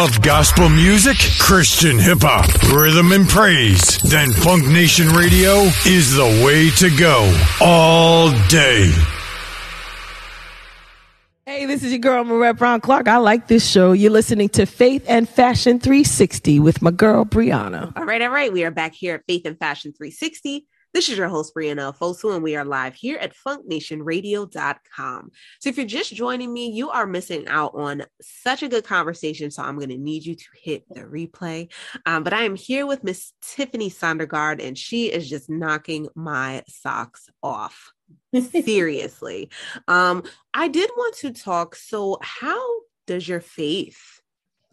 love gospel music, Christian hip-hop, rhythm and praise, then Funk Nation Radio is the way to go all day. Hey, this is your girl, Marette Brown Clark. I like this show. You're listening to Faith and Fashion three sixty with my girl, Brianna. All right, all right. We are back here at Faith and Fashion three sixty. This is your host, Brianna Fosu, and we are live here at funk nation radio dot com. So if you're just joining me, you are missing out on such a good conversation, so I'm going to need you to hit the replay. Um, but I am here with Miss Tiffany Sondergaard, and she is just knocking my socks off. Seriously. Um, I did want to talk. So how does your faith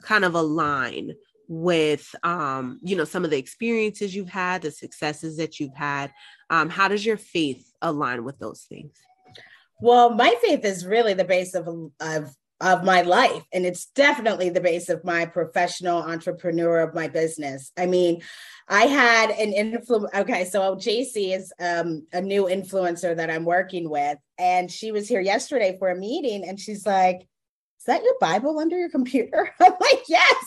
kind of align with, um, you know, some of the experiences you've had, the successes that you've had? Um, how does your faith align with those things? Well, my faith is really the base of, of, of my life. And it's definitely the base of my professional entrepreneur of my business. I mean, I had an influence. Okay. So J C is um, a new influencer that I'm working with. And she was here yesterday for a meeting and she's like, is that your Bible under your computer? I'm like, yes.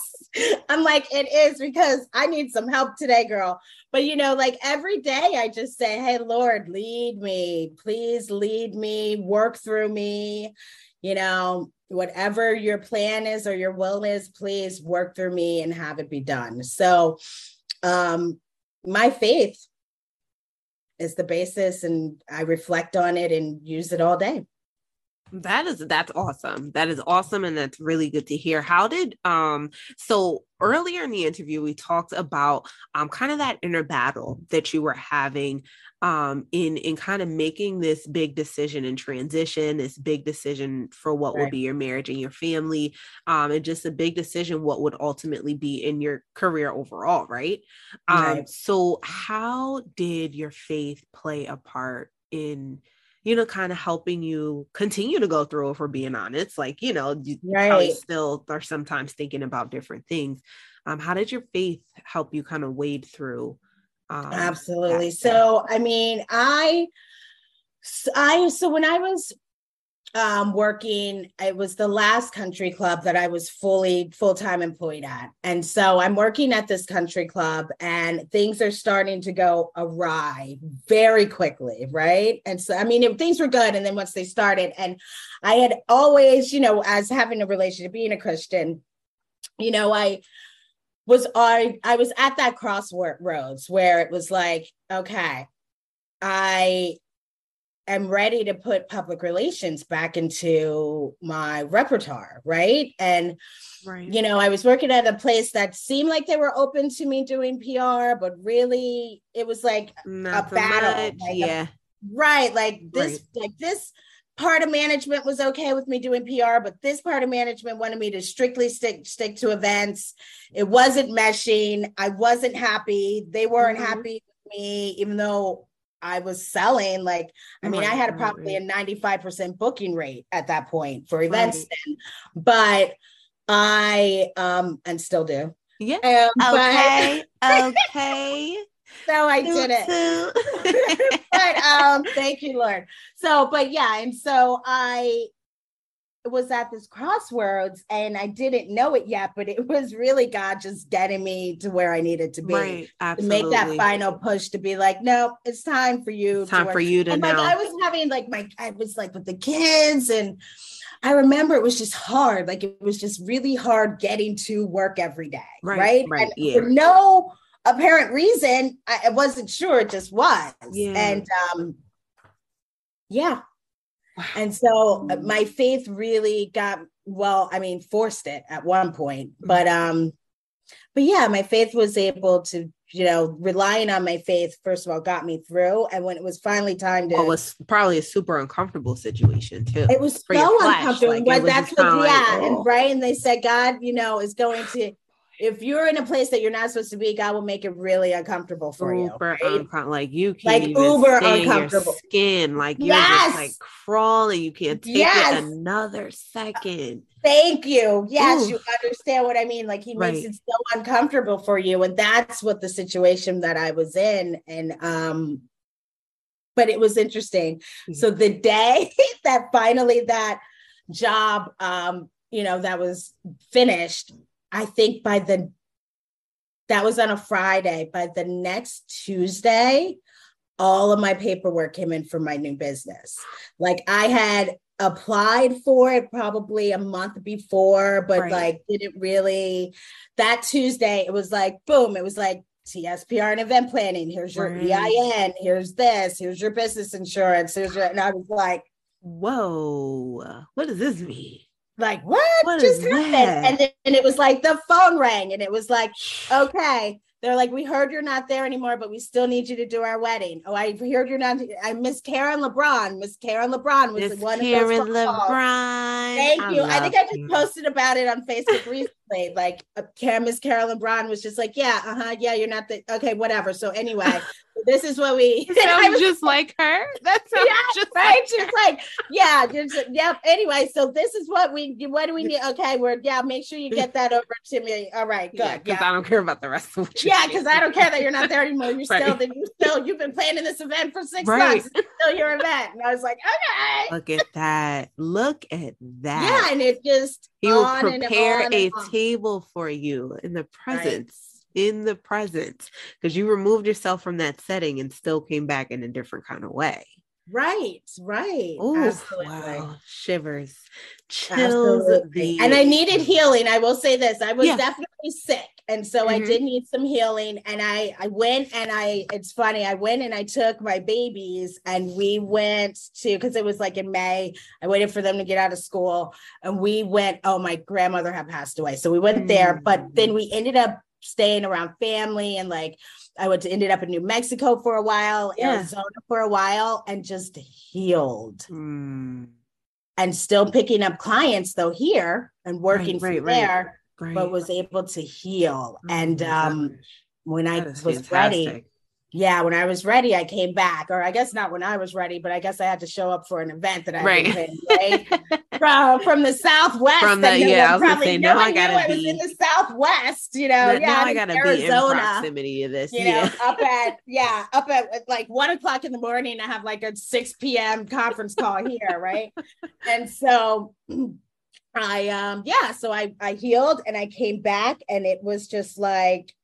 I'm like, it is, because I need some help today, girl. But, you know, like every day I just say, hey, Lord, lead me, please lead me, work through me, you know, whatever your plan is or your will is, please work through me and have it be done. So um, my faith is the basis, and I reflect on it and use it all day. That is, that's awesome. That is awesome. And that's really good to hear. How did, um, so earlier in the interview, we talked about, um, kind of that inner battle that you were having, um, in, in kind of making this big decision and transition, this big decision for what right. will be your marriage and your family, um, and just a big decision, what would ultimately be in your career overall. Right. Um, right. So how did your faith play a part in, you know, kind of helping you continue to go through it, for being honest? Like, you know, you right. probably still are sometimes thinking about different things. Um, how did your faith help you kind of wade through? Um, Absolutely. So, I mean, I, I, so when I was um, working, it was the last country club that I was fully full-time employed at. And so I'm working at this country club and things are starting to go awry very quickly. Right. And so, I mean, if things were good. And then once they started, and I had always, you know, as having a relationship, being a Christian, you know, I was, I, I was at that crossroads where it was like, okay, I I'm ready to put public relations back into my repertoire. Right. And, right. you know, I was working at a place that seemed like they were open to me doing P R, but really it was like Not a battle. Like yeah. A, right. Like this, right. like this part of management was okay with me doing P R, but this part of management wanted me to strictly stick, stick to events. It wasn't meshing. I wasn't happy. They weren't mm-hmm. happy with me, even though I was selling, like, I mean, right, I had a, probably right. a ninety-five percent booking rate at that point for events, right. but I, um, and still do. Yeah. Um, okay. But, okay. So I do did it. But, um, thank you, Lord. So, but yeah. And so I was at this crossroads and I didn't know it yet, but it was really God just getting me to where I needed to be, right, to make that final push to be like, no, it's time for you. It's time to for you to and know. Like, I was having like my, I was like with the kids, and I remember it was just hard. Like it was just really hard getting to work every day. Right. Right. right and yeah. For no apparent reason. I, I wasn't sure. It just was. Yeah. And um, yeah. And so my faith really got, well, I mean, forced it at one point, but, um, but yeah, my faith was able to, you know, relying on my faith, first of all, got me through. And when it was finally time to, well, it was probably a super uncomfortable situation too. It was so uncomfortable, like, but was that's what, like, yeah. Oh. And right. And they said, God, you know, is going to, if you're in a place that you're not supposed to be, God will make it really uncomfortable for uber you. Right? Uncom- like you can't like even uber uncomfortable. Your skin. Like you're yes. just like crawling. You can't take yes. it another second. Thank you. Yes, Oof. You understand what I mean. Like he right. makes it so uncomfortable for you. And that's what the situation that I was in. And um, but it was interesting. Mm-hmm. So the day that finally that job um, you know, that was finished. I think by the, that was on a Friday, by the next Tuesday, all of my paperwork came in for my new business. Like I had applied for it probably a month before, but right. like didn't really, that Tuesday, it was like, boom, it was like, T S P R and event planning. Here's your right. E I N. Here's this. Here's your business insurance. Here's your, and I was like, whoa, what does this mean? Like, what, what just happened? That? And then and it was like the phone rang and it was like, okay. They're like, we heard you're not there anymore, but we still need you to do our wedding. Oh, I heard you're not. I miss Karen LeBron. Miss Karen LeBron was Miss the one. Karen LeBron. Thank I you. I think you. I just posted about it on Facebook recently. Like, uh, Karen, Miss Karen LeBron was just like, yeah, uh huh, yeah, you're not the okay, whatever. So anyway, this is what we. Sounds was, just like her. That sounds yeah, just right. Like She's her. Like, yeah, just, yeah. Anyway, so this is what we. What do we need? Okay, we're yeah. Make sure you get that over to me. All right, good. Because yeah, yeah. I don't care about the rest of what you. Yeah, because I don't care that you're not there anymore. You're right. still, you still, you've been planning this event for six right. months. It's still your event, and I was like, okay. Look at that! Look at that! Yeah, and it just he will prepare and and a on. table for you in the presence, right. in the presence, because you removed yourself from that setting and still came back in a different kind of way. Right, right. Oh, wow. Shivers, chills. Absolutely. And I needed healing. I will say this: I was yeah. definitely sick. And so mm-hmm. I did need some healing, and I, I went and I, it's funny, I went and I took my babies and we went to, cause it was like in May, I waited for them to get out of school and we went, oh, my grandmother had passed away. So we went there, but then we ended up staying around family. And like, I went to, ended up in New Mexico for a while, yeah. Arizona for a while, and just healed mm. and still picking up clients though here and working right, from right, there. Right. Right. But was able to heal. Oh, and um, when I was fantastic. ready, yeah, when I was ready, I came back. Or I guess not when I was ready, but I guess I had to show up for an event that I right. had been right? from, from the Southwest. From the, yeah, I was probably, say, now I gotta be. I was in the Southwest, you know. Now, yeah, now I gotta Arizona, be in proximity of this. You yeah. know, up at, yeah, up at like one o'clock in the morning, I have like a six p.m. conference call here, right? And so... I, um, yeah, so I, I healed and I came back and it was just like,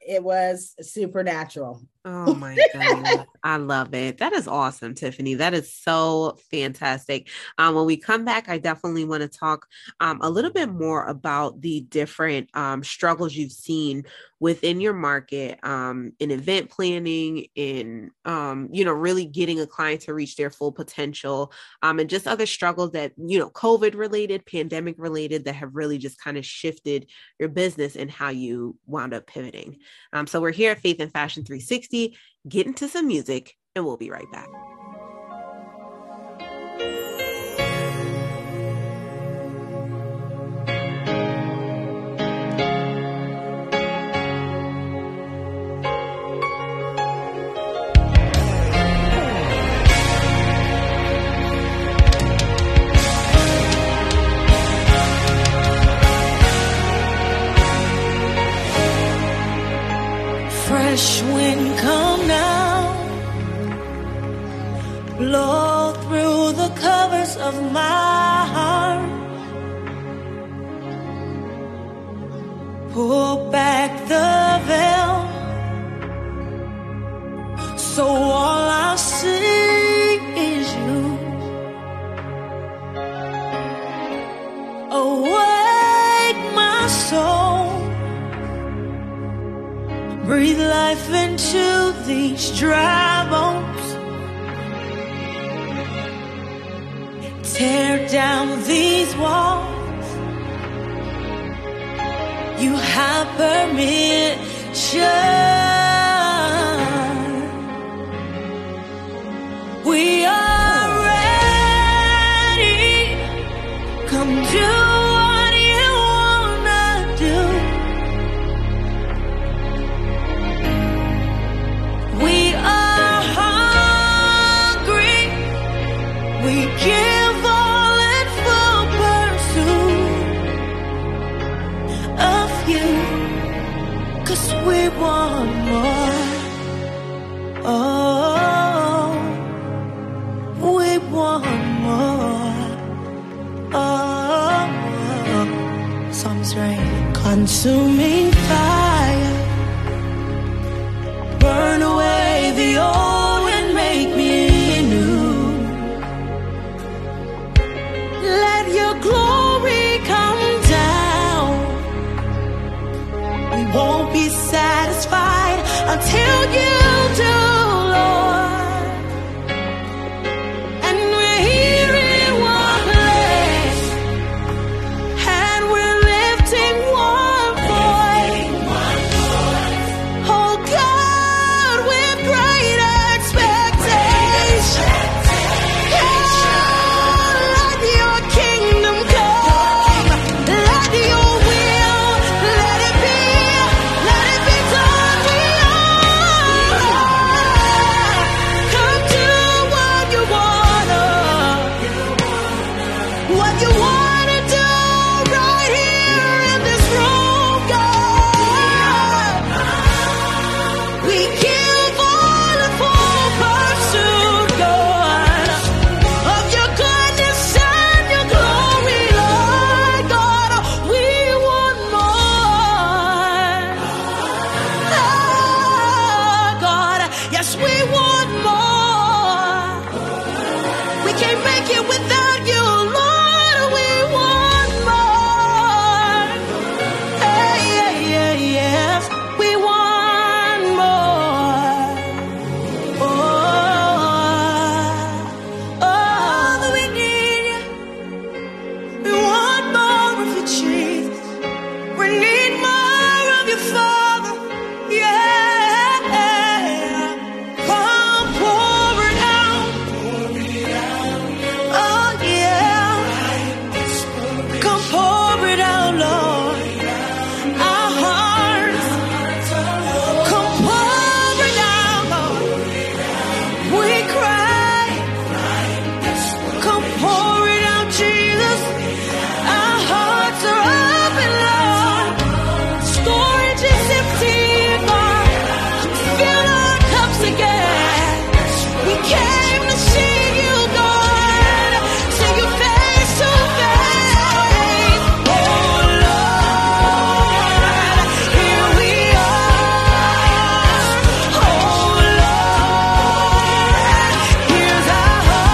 it was supernatural. Oh my God. I love it. That is awesome, Tiffany. That is so fantastic. Um, when we come back, I definitely want to talk um, a little bit more about the different um, struggles you've seen within your market, um, in event planning, in, um, you know, really getting a client to reach their full potential, um, and just other struggles that, you know, COVID related, pandemic related, that have really just kind of shifted your business and how you wound up pivoting. Um, so we're here at Faith and Fashion three sixty, get into some music and we'll be right back. Fresh wind come now, blow through the covers of my heart, pull back the veil, so all I see is you, awake my soul. Breathe life into these dry bones. Tear down these walls. You have permission. We are ready. Come to. We want more. Oh, we want more. Oh, songs rain. consuming fire. Burn away the old and make me new. Let your glory come down. We won't be satisfied until you do, Lord. And we're here in one place, and we're lifting one voice. Oh God, with great expectation. Oh, let your kingdom come. Let your will, let it be, let it be done beyond. Come do what you wanna, what you wanna do right here in this room, God. We give all the full pursuit, God, of your goodness and your glory, Lord God. We want more. Oh, God, yes, we want more. We can't make it without you, Lord. We want more. Hey, yeah, yeah, yes, we want more. Oh, oh, we need you. We want more of you, Jesus. We need more of you, Father. Yeah. Come pour it out. Oh, yeah. Come pour it out, Lord. Our hearts. Come pour it out, Lord. We cry. Come pour it out, Jesus. Our hearts are open, Lord. Storage is empty, Lord. Fill our cups again. We came to see you, God. See you face to face. Oh, Lord, here we are. Oh, Lord, here's our heart. Here's the Lord, come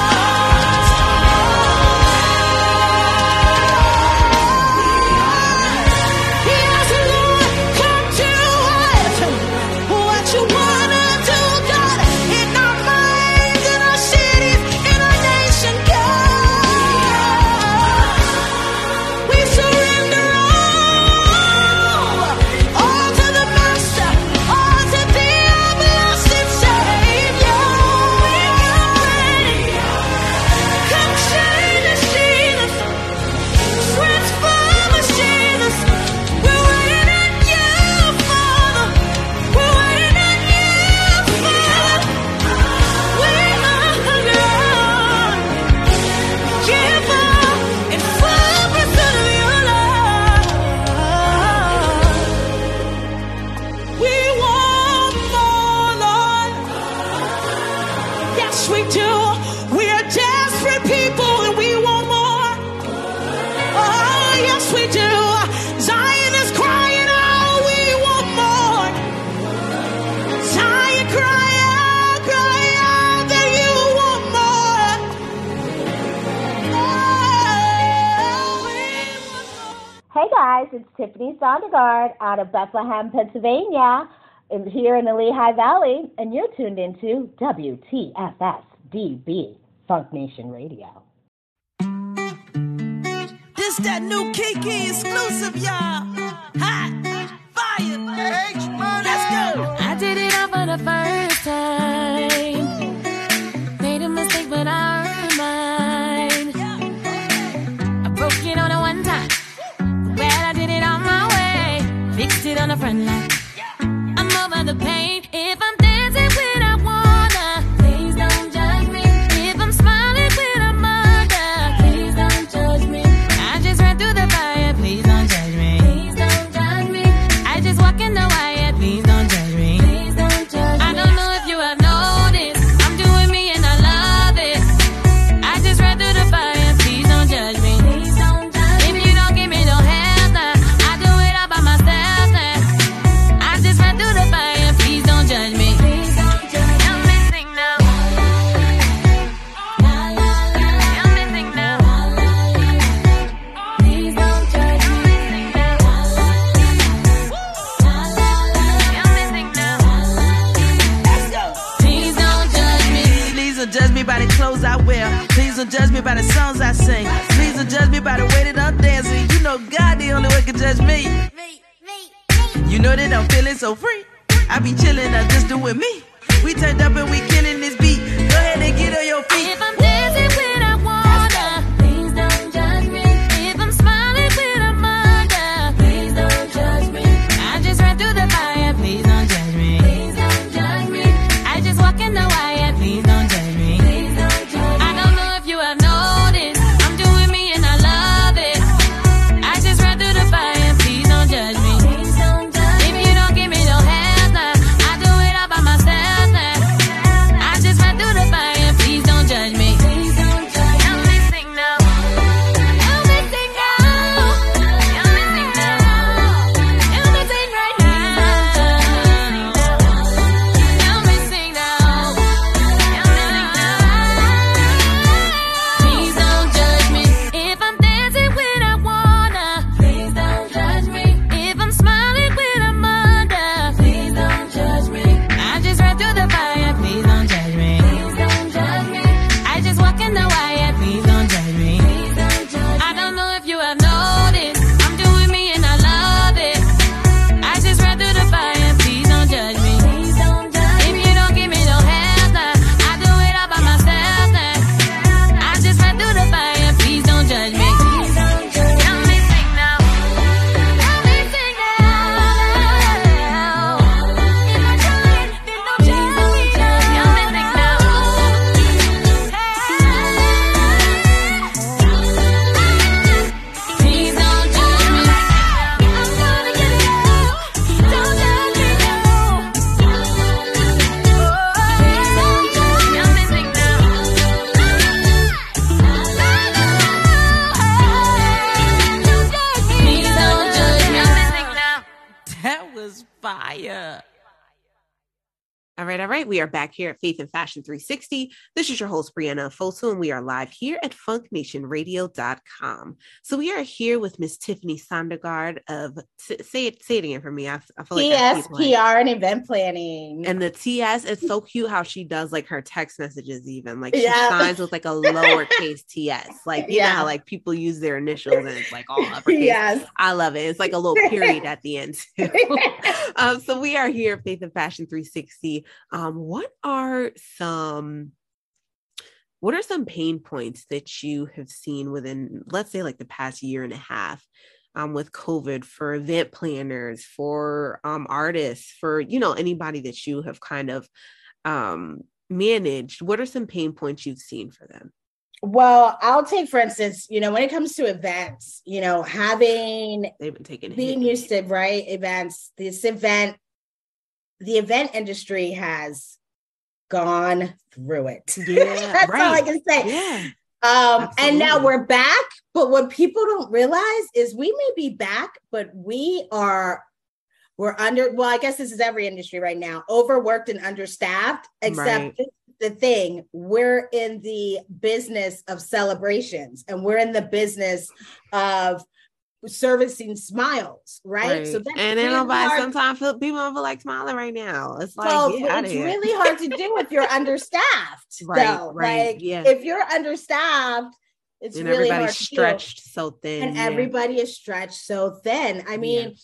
to us. What you wanna do, God, in our minds, in our cities, in our nation, God. We surrender all, all to the Master, all to the everlasting Savior. We're ready. Come change us, Jesus. Transform us, Jesus. We're waiting on you, Father. We're waiting on you, Father. We are alone. Give up in full pursuit of your love. We want more, Lord. Yes, we do. We are desperate people and we want more. Oh, yes, we do. Zion is crying out, we want more. Zion, cry out, cry out that you want more. Oh, we want more. Hey guys, it's Tiffany Sondergaard out of Bethlehem, Pennsylvania, in- here in the Lehigh Valley, and you're tuned into W T F S D B, Funk Nation Radio. This that new Kiki exclusive, y'all. Hot, fire, let's go. I did it all for the first time. Made a mistake, but I earned mine. I broke it on a one time. Glad I did it on my way. Fixed it on the front line. I'm over the pain. If I'm dancing when I wanna, please don't judge me. If I'm smiling when I'm mother, please don't judge me. I just ran through the fire, please don't judge me. Please don't judge me. I just walk in the wire, please don't judge me. Please don't judge me. I don't know if you have noticed. I'm doing me and I love it. I just ran through the fire, please don't judge me. Please don't judge me. If you don't give me no help, nah, I do it all by myself. Please don't judge me by the songs I sing. Please don't judge me by the way that I'm dancing. You know God the only one can judge me. You know that I'm feeling so free. I be chilling, I'm just doing me. We turned up and we killing this beat. Go ahead and get on your feet. If I'm dancing when I wanna, please don't judge me. If I'm smiling when I'm under, please don't judge me. I just ran through the fire, please don't judge me. Please don't judge me. I just walk in the wire, please don't judge me. Please don't judge me. I don't know if you have noticed, I'm doing me and I love it. I just ran through the fire, please don't judge me. Please don't judge me. If you don't give me no help now, I do it all by myself now. I just ran through the fire, please don't judge me. Please don't judge me. I'm missing now. I'm missing now. I'm missing now. I'm missing right now. I'm missing now. I'm missing now. Please don't judge me. If I'm dancing when I wanna, please don't judge me. If I'm smiling when I'm under, please don't judge me. I just ran through the fire, please don't judge me. Please don't judge me. I just walk in the wire, please don't judge me. Please don't judge me. I don't know if you have noticed, I'm doing me and I love it. I just ran through the fire, please don't judge me. Please don't judge me. If you don't give me no help now, I do it all by myself now. I just ran through the fire, please don't judge me. Please don't judge me. I'm missing now. I'm missing now. Please don't judge me. I'm missing now. Please don't judge me. I'm gonna get it out. Don't judge me now. Please don't judge me. I'm missing now. Don't judge me. Please don't judge me. I'm missing now. That was fire. All right, all right. We are back here at Faith and Fashion three sixty. This is your host, Brianna Fosu, and we are live here at funk nation radio dot com. So we are here with Miss Tiffany Sondergaard of, s- say it, say it again for me. I, I feel like I keep like- P S P R and event planning. And the T S, it's so cute how she does like her text messages even. Like she Yeah. signs with like a lowercase T S. Like, you Yeah. know how like people use their initials and it's like all uppercase. Yes. I love it. It's like a little period at the end too. um, so we are here at Faith and Fashion three sixty. Um, what are some, what are some pain points that you have seen within, let's say like the past year and a half um, with COVID for event planners, for um, artists, for, you know, anybody that you have kind of um, managed? What are some pain points you've seen for them? Well, I'll take, for instance, you know, when it comes to events, you know, having, They've been taking a being hit. used to, right, events, this event, the event industry has gone through it. Yeah, That's right. all I can say. Yeah. Um, and now Absolutely. we're back. But what people don't realize is we may be back, but we are, we're under, well, I guess this is every industry right now, overworked and understaffed, except Right. this is the thing, we're in the business of celebrations and we're in the business of servicing smiles, right? Right. So that's and then really nobody hard. sometimes feel, people don't feel like smiling right now. It's like so get out of it's here. really hard to do if you're understaffed. Right, though. right, Like yeah. if you're understaffed, it's and really hard everybody's stretched so to do. thin. And yeah. everybody is stretched so thin. I mean,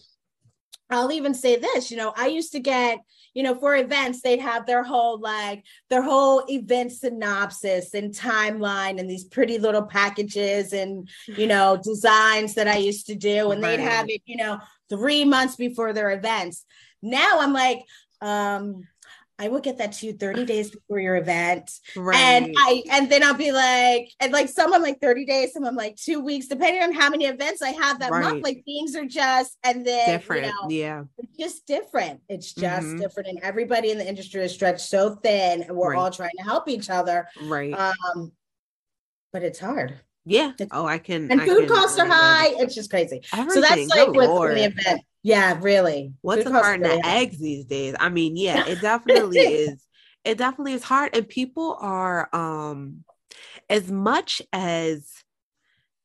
I'll even say this, you know, I used to get, you know, for events, they'd have their whole, like their whole event synopsis and timeline and these pretty little packages and, you know, designs that I used to do. And they'd Right. have it, you know, three months before their events. Now I'm like, um, I will get that to you thirty days before your event. Right. And I, and then I'll be like, and like some I'm like thirty days, some I'm like two weeks, depending on how many events I have that Right. month, like things are just, and then, different. you know, yeah. it's just different. It's just Mhm. different. And everybody in the industry is stretched so thin and we're Right. all trying to help each other. Right. Um, but it's hard. Yeah. Oh, I can. And I food can costs are remember. high. It's just crazy. So that's Everything. like Good with Lord. the event. Yeah, really. What's a carton of eggs these days? I mean, yeah, it definitely is. It definitely is hard. And people are, um, as much as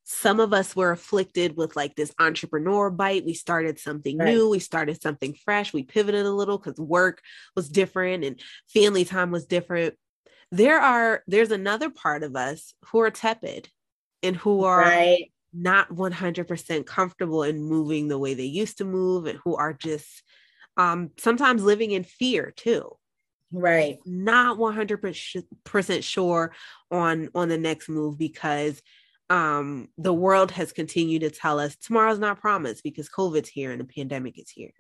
some of us were afflicted with like this entrepreneur bite, we started something Right. new, we started something fresh, we pivoted a little because work was different and family time was different. there are, there's another part of us who are tepid and who are right. not one hundred percent comfortable in moving the way they used to move, and who are just um, sometimes living in fear too. Right. Not one hundred percent sure on, on the next move, because um, the world has continued to tell us tomorrow's not promised because COVID's here and the pandemic is here.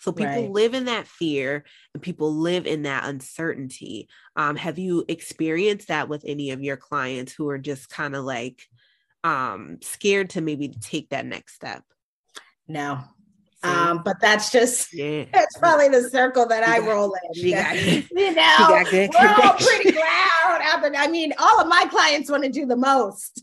So people right. live in that fear, and people live in that uncertainty. Um, have you experienced that with any of your clients who are just kind of like um, scared to maybe take that next step? No. Um, but that's just, yeah. that's probably the circle that I got, roll in. She got, you know, she got we're all pretty loud. But I mean, all of my clients want to do the most.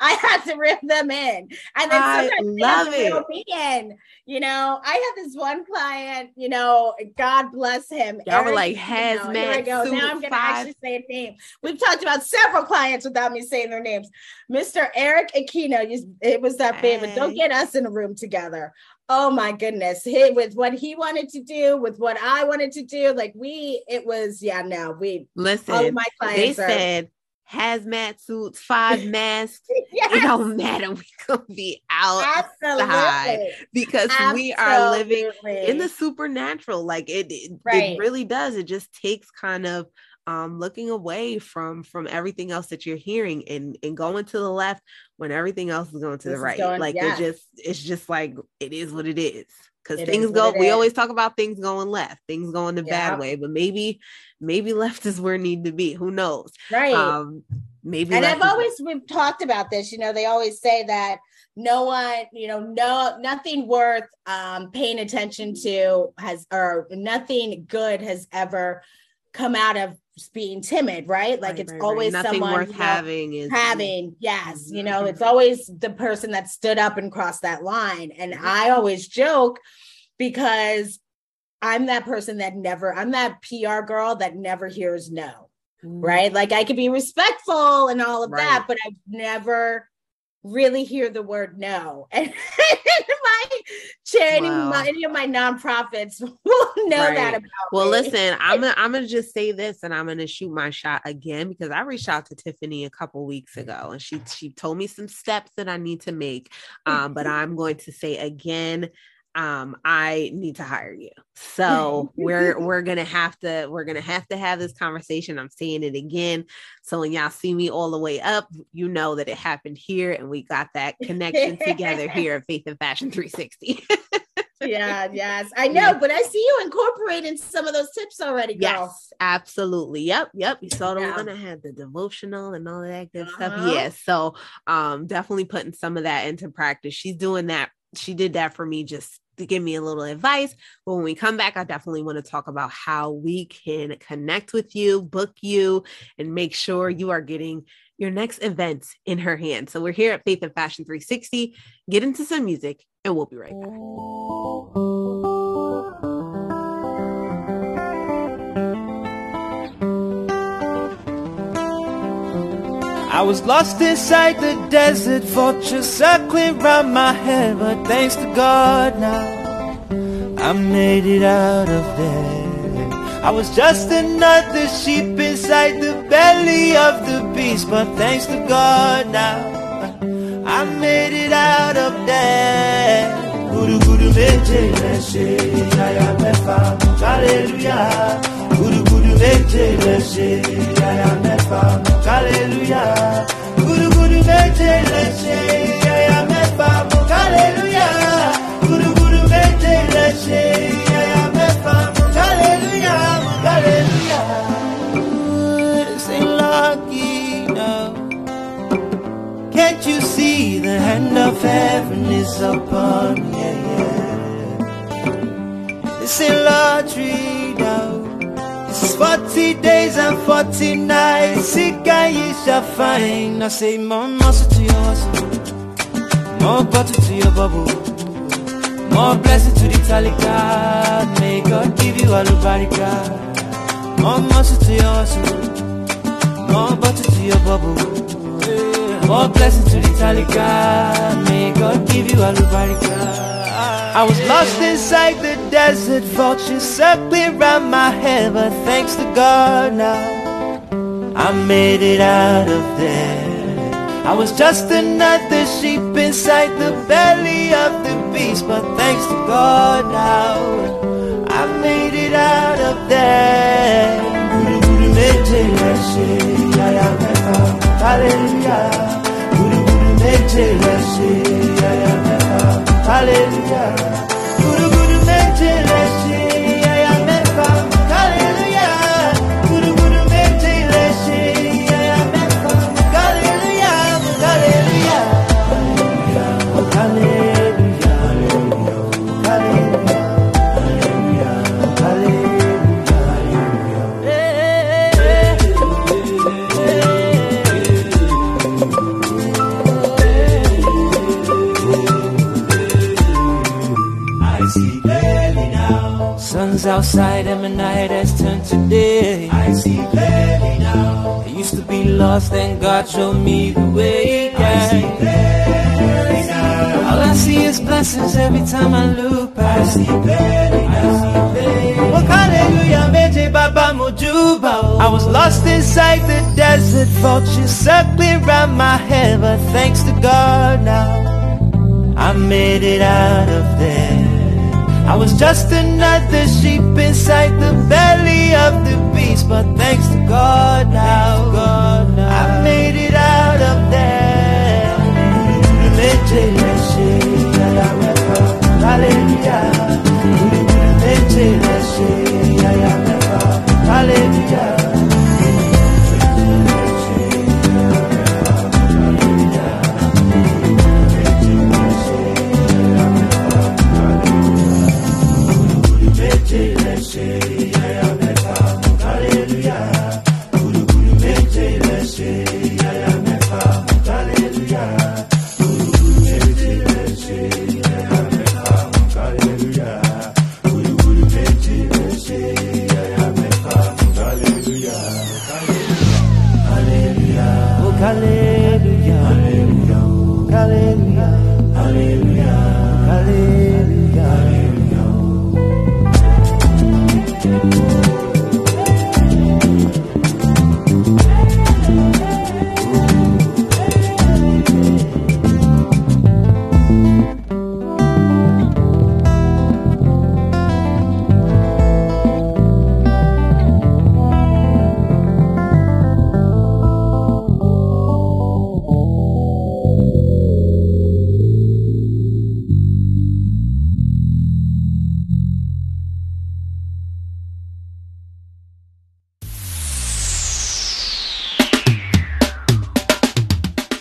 I have to rip them in. And then I sometimes love they have to reel me in. You know, I have this one client, you know, God bless him. Y'all were like, has you know, man. Here I go. Now I'm going to actually say a name. We've talked about several clients without me saying their names. Mister Eric Aquino, it was that hey. Baby. Don't get us in a room together. Oh my goodness. He, with what he wanted to do, with what I wanted to do, like we, it was, yeah, no, we, listen, all of my clients they are, said hazmat suits, five masks. Yes. It don't matter. We could be outside Absolutely. Because Absolutely. We are living in the supernatural. Like it, it, right. it really does. It just takes kind of um, looking away from, from everything else that you're hearing and, and going to the left when everything else is going to this the right. Going, like yeah. it just, it's just like, it is what it is. Cause it things go, we is. Always talk about things going left, things going the yeah. bad way, but maybe, maybe left is where need to be. Who knows? Right. Um, maybe. And I've always, right. we've talked about this, you know, they always say that no one, you know, no, nothing worth um, paying attention to has, or nothing good has ever come out of being timid, right? Like right, it's right, always right. someone worth you know, having is having. Yes. Mm-hmm. You know, it's always the person that stood up and crossed that line. And mm-hmm. I always joke because I'm that person that never, I'm that P R girl that never hears no, mm-hmm. right? Like I could be respectful and all of right. that, but I've never really hear the word no. And my charity, wow. my, any of my nonprofits will know right. that about well, me. Listen, I'm gonna, I'm gonna just say this, and I'm gonna shoot my shot again because I reached out to Tiffany a couple weeks ago, and she she told me some steps that I need to make. Um, but I'm going to say again, um, I need to hire you. So we're we're gonna have to we're gonna have to have this conversation. I'm saying it again. So when y'all see me all the way up, you know that it happened here, and we got that connection together here at Faith and Fashion three sixty. Yeah, yes, I know, but I see you incorporating some of those tips already, girl. Yes, absolutely. Yep, yep. You saw the yeah. one I had the devotional and all of that good uh-huh. stuff. Yeah, so um, definitely putting some of that into practice. She's doing that. She did that for me just to give me a little advice. But when we come back, I definitely want to talk about how we can connect with you, book you, and make sure you are getting your next event in her hand. So we're here at Faith and Fashion three sixty. Get into some music and we'll be right back. I was lost inside the desert, vultures circling round my head, but thanks to God now, I made it out of there. I was just another sheep inside the belly of the beast, but thanks to God now, I made it out of there. Guru guru meje meje, jaya mefa, hallelujah. Hallelujah. Guru guru meje leche, yaya mepa, hallelujah. Guru guru meje leche, yaya mepa, hallelujah, hallelujah. This ain't lucky, no. Can't you see the hand of heaven is upon me? Yeah, yeah. This ain't lottery, no. It's forty days and forty nights. Seek and ye shall find. I say more muscle to your hustle, more butter to your bubble, more blessing to the talika. May God give you all the barika. More muscle to your hustle, more butter to your bubble, more blessing to the talika. May God give you all the barika. I was lost inside the desert, vultures circling round my head, but thanks to God now, I made it out of there. I was just another sheep inside the belly of the beast, but thanks to God now, I made it out of there. Outside and my night has turned to day. I see clearly now. I used to be lost and God showed me the way. Yeah. I see clearly now. All I see is blessings every time I look back. I see clearly now. Oh, hallelujah, meje baba mojuba. I was lost inside the desert, vultures circling round my head, but thanks to God now, I made it out of there. I was just another sheep inside the belly of the beast, but thanks to God now, God, now I made it out of there. Hallelujah.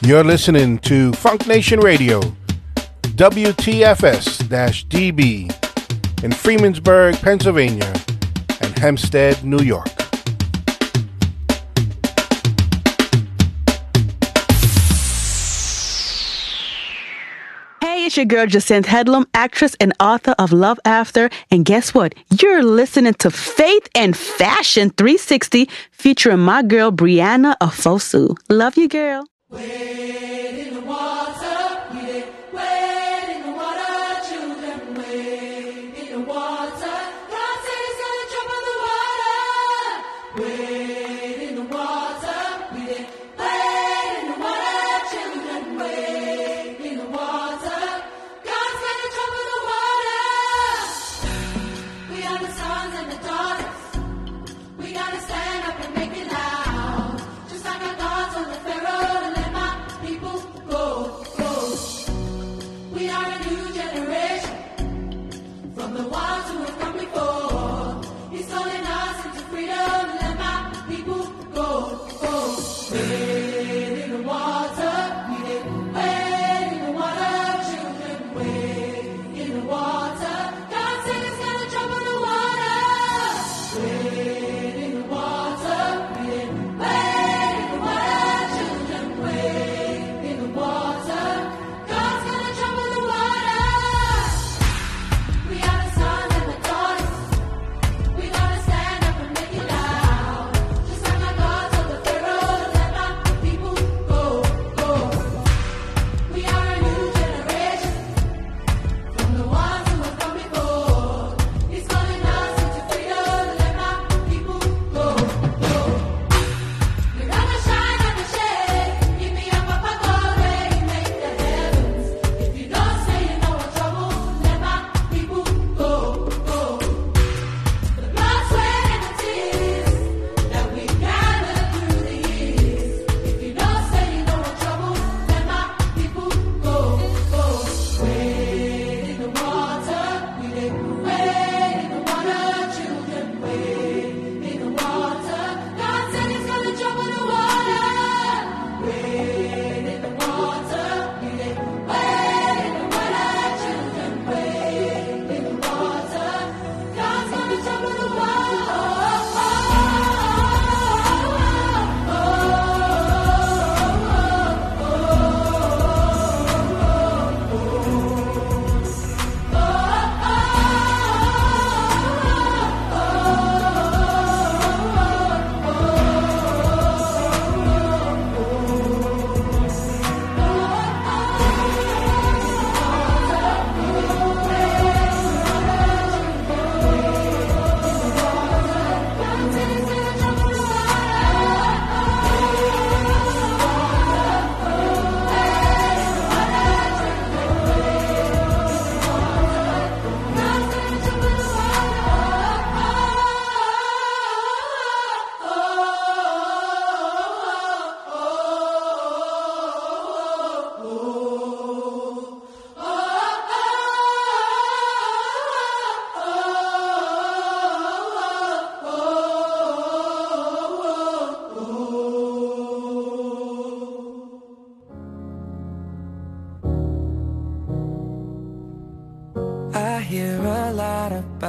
You're listening to Funk Nation Radio, W T F S D B in Freemansburg, Pennsylvania, and Hempstead, New York. Hey, it's your girl Jacinth Headlam, actress and author of Love After, and guess what? You're listening to Faith and Fashion three sixty featuring my girl Brianna Fosu. Love you, girl. Wade in the water, we did. Wade in the water, children. Wade in the water. God says gonna jump on the water. Wade in the water, we did. Wade in the water, children. Wade in the water. God's gonna jump on the water. We are the sons and the daughters. We gotta stand up and make it loud. Just like our gods on the Pharaoh. Go, go.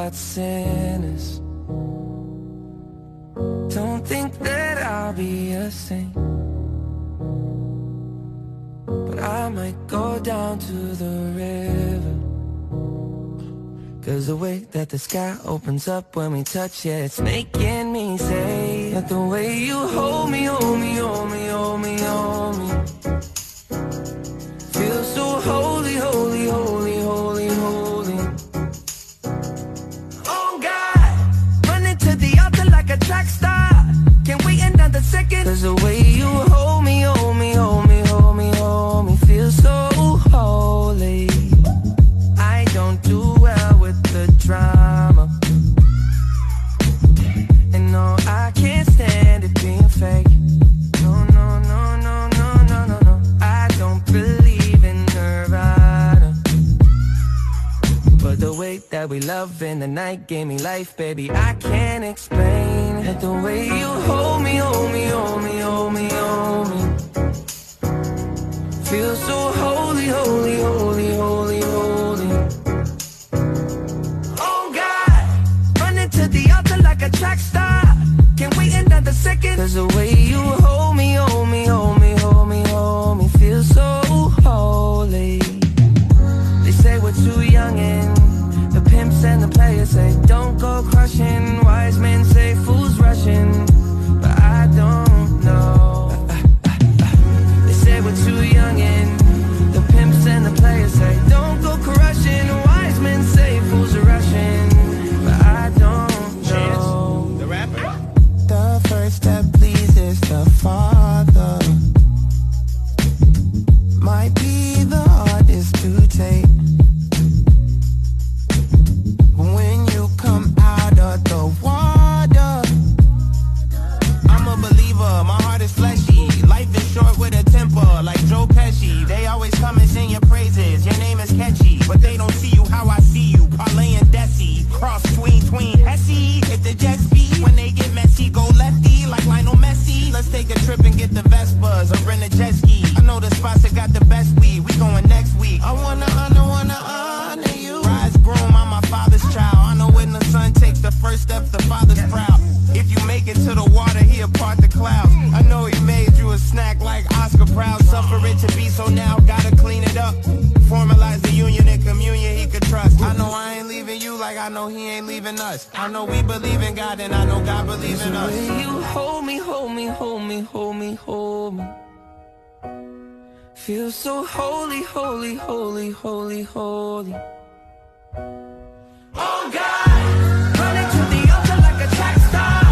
about sinners. Don't think that I'll be a saint, but I might go down to the river. 'Cause the way that the sky opens up when we touch it, it's making me say that the way you hold me, hold me, hold me, hold me, hold me, feels so holy, holy, holy, holy, holy. Oh God, running to the altar like a track star. Can't wait another second. 'Cause the way you hold me, hold me, hold me, hold me, hold me, feels so holy. I don't do well with the drama, and no, I can't stand it being fake. No, no, no, no, no, no, no, no. I don't believe in nirvana, but the way that we love in the night gave me life, baby. I can't explain that the way you hold me, hold me, hold me, hold me, hold me, feels so holy, holy, holy, holy, holy. A track star, can't wait another second. 'Cause the way you hold me, hold me, hold me, hold me, hold me, feels so holy. They say we're too young and the pimps and the players say don't go crushing. Wise men say fools rushing, but I don't know. They say we're too young and the pimps and the players say don't go crushing. Wise men say fools are rushing, but I don't. The rapper. The first step pleases the Father might be the hardest to take. When you come out of the water, I'm a believer, my heart is fleshy. Life is short with a temper, like Joe Pesci. They always come and sing your praises, your name is catchy, but they don't see you how I see you, parlay and desi, cross tween tween hessy. The Jets beat when they get messy, go lefty like Lionel Messi. Let's take a trip and get the Vespas or rent a jet ski. I know the spots that got the best weed. We going next week. I wanna honor, wanna honor you. Rise groom, I'm my father's child. I know when the son takes the first step, the father's proud. If you make it to the water, he'll part the clouds. I know he made you a snack like Oscar Proud. Suffer it to be, so now gotta clean it up. Formalize the union and communion he could trust. I know I ain't leaving you like I know he ain't leaving us. I know we believe in God and I know God believes in us. You hold me, hold me, hold me, hold me, hold me, feel so holy, holy, holy, holy, holy. Oh God, running to the altar like a track star.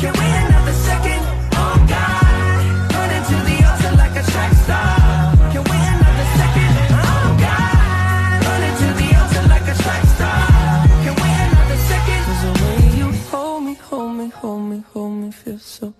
Can we another second? Oh God, running to the altar like a track star.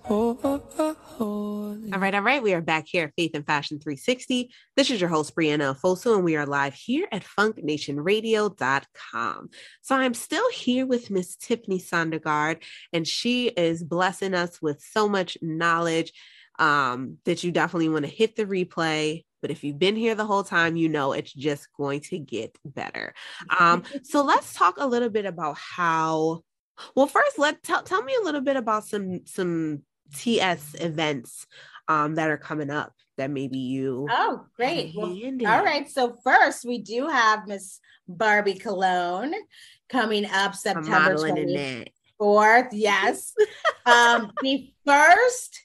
All right, all right. We are back here at Faith and Fashion three sixty. This is your host, Brianna Fosu, and we are live here at funk nation radio dot com. So I'm still here with Miss Tiffany Sondergaard, and she is blessing us with so much knowledge um, that you definitely want to hit the replay. But if you've been here the whole time, you know it's just going to get better. Um, so let's talk a little bit about how. Well, first, let tell tell me a little bit about some some T S events um, that are coming up that maybe you. Oh, great! Well, all right. So first, we do have Miss Barbie Cologne coming up September twenty-fourth. Yes, um, the first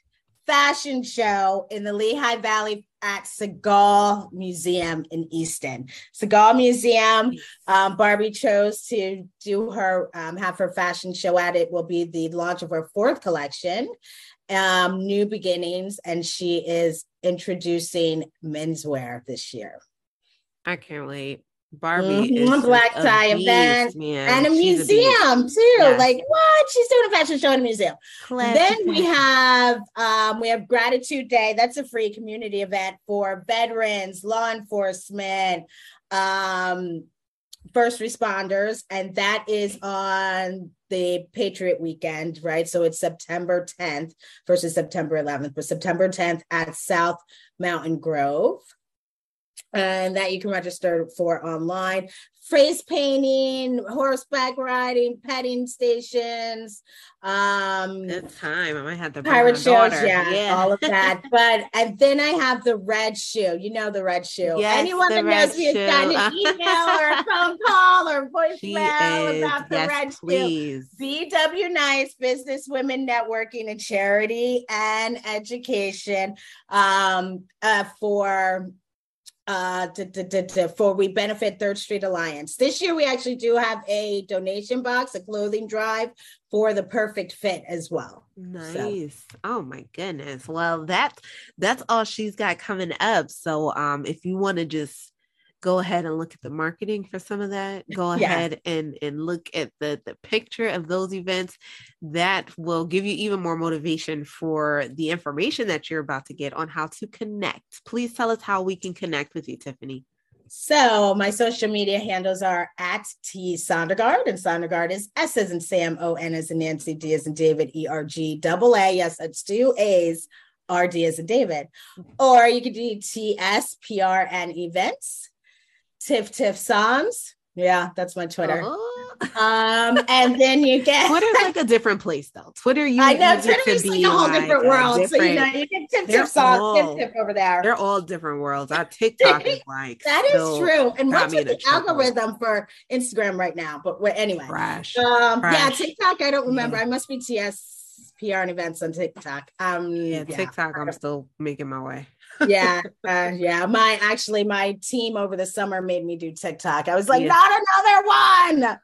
fashion show in the Lehigh Valley at Sagal Museum in Easton. Sagal Museum, um, Barbie chose to do her, um, have her fashion show at. It will be the launch of her fourth collection, um, New Beginnings, and she is introducing menswear this year. I can't wait. Barbie mm-hmm. is black a tie beast, event man. And a she's museum a too. Yes. Like what? She's doing a fashion show in a museum. Classic. Then we have um, we have Gratitude Day. That's a free community event for veterans, law enforcement, um, first responders, and that is on the Patriot Weekend, right? So it's September tenth versus September eleventh, but September tenth at South Mountain Grove. and that you can register for online. Face painting, horseback riding, petting stations. Um, Good time. I might have to bring pirate my shows, daughter. Yeah, yeah, all of that. But and then I have the red shoe. You know the red shoe. Yes, anyone that knows me has gotten an email or a phone call or voicemail is, about the yes, red please. shoe. B W Nice, Business Women Networking and Charity and Education um, uh, for... Uh, to, to, to, to, for We Benefit Third Street Alliance. This year, we actually do have a donation box, a clothing drive for the Perfect Fit as well. Nice. So. Oh my goodness. Well, that's, that's all she's got coming up. So um, if you want to just go ahead and look at the marketing for some of that, go yeah. ahead and, and look at the, the picture of those events. That will give you even more motivation for the information that you're about to get on how to connect. Please tell us how we can connect with you, Tiffany. So my social media handles are at T Sondergaard, and Sondergaard is S as in Sam, O N as in Nancy, D as in David, E R G double A. Yes, that's two A's, R D as in David. Or you could do T S P R N events. Tiff Tiff Psalms. Yeah, that's my Twitter. Oh. Um, and then you get Twitter's like a different place though. Twitter, you I know Twitter is like a whole like different world. Different, so you know you get Tiff Tiff Psalms, Tiff Tiff over there. They're all different worlds. Our TikTok is like that so is true. And what's with the algorithm for Instagram right now? But anyway, Fresh. um, Fresh. yeah, TikTok. I don't remember. Yeah. I must be T S P R and events on TikTok. Um, yeah, yeah. TikTok. I'm still making my way. yeah uh, yeah my actually my team over the summer made me do TikTok. I was like yeah. not another one.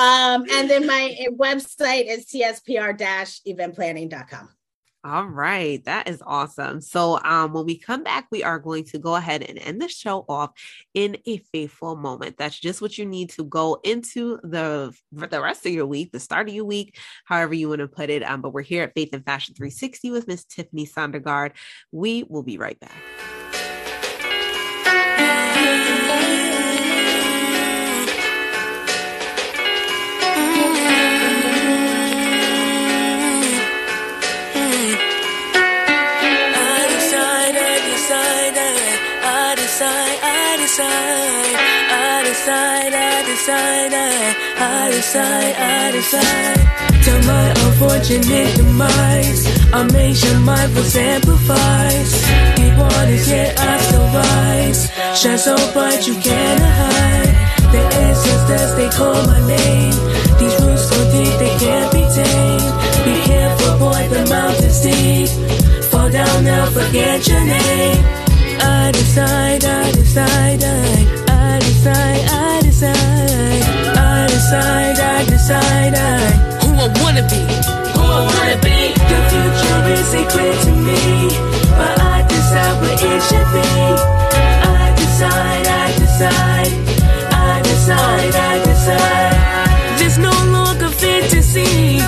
Um and then my website is T S P R dash event planning dot com. All right. That is awesome. So um, when we come back, we are going to go ahead and end the show off in a faithful moment. That's just what you need to go into the, the rest of your week, the start of your week, however you want to put it. Um, but we're here at Faith and Fashion three sixty with Miss Tiffany Sondergaard. We will be right back. I decide, I decide, I decide, I decide. To my unfortunate demise, I make sure my voice amplifies. Deep waters, yet I still rise. Shine so bright you can't hide. The ancestors, they call my name. These roots go deep, they can't be tamed. Be careful, boy, the mountain's deep. Fall down now, forget your name. I decide, I decide, I, I decide, I decide, I decide, I decide, I, who I wanna be, who I wanna be. The future isn't clear to me, but I decide what it should be. I decide, I decide, I decide, I decide. There's no longer fantasy,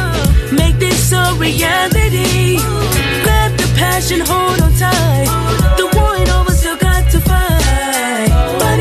make this a reality. Grab the passion, hold on tight. The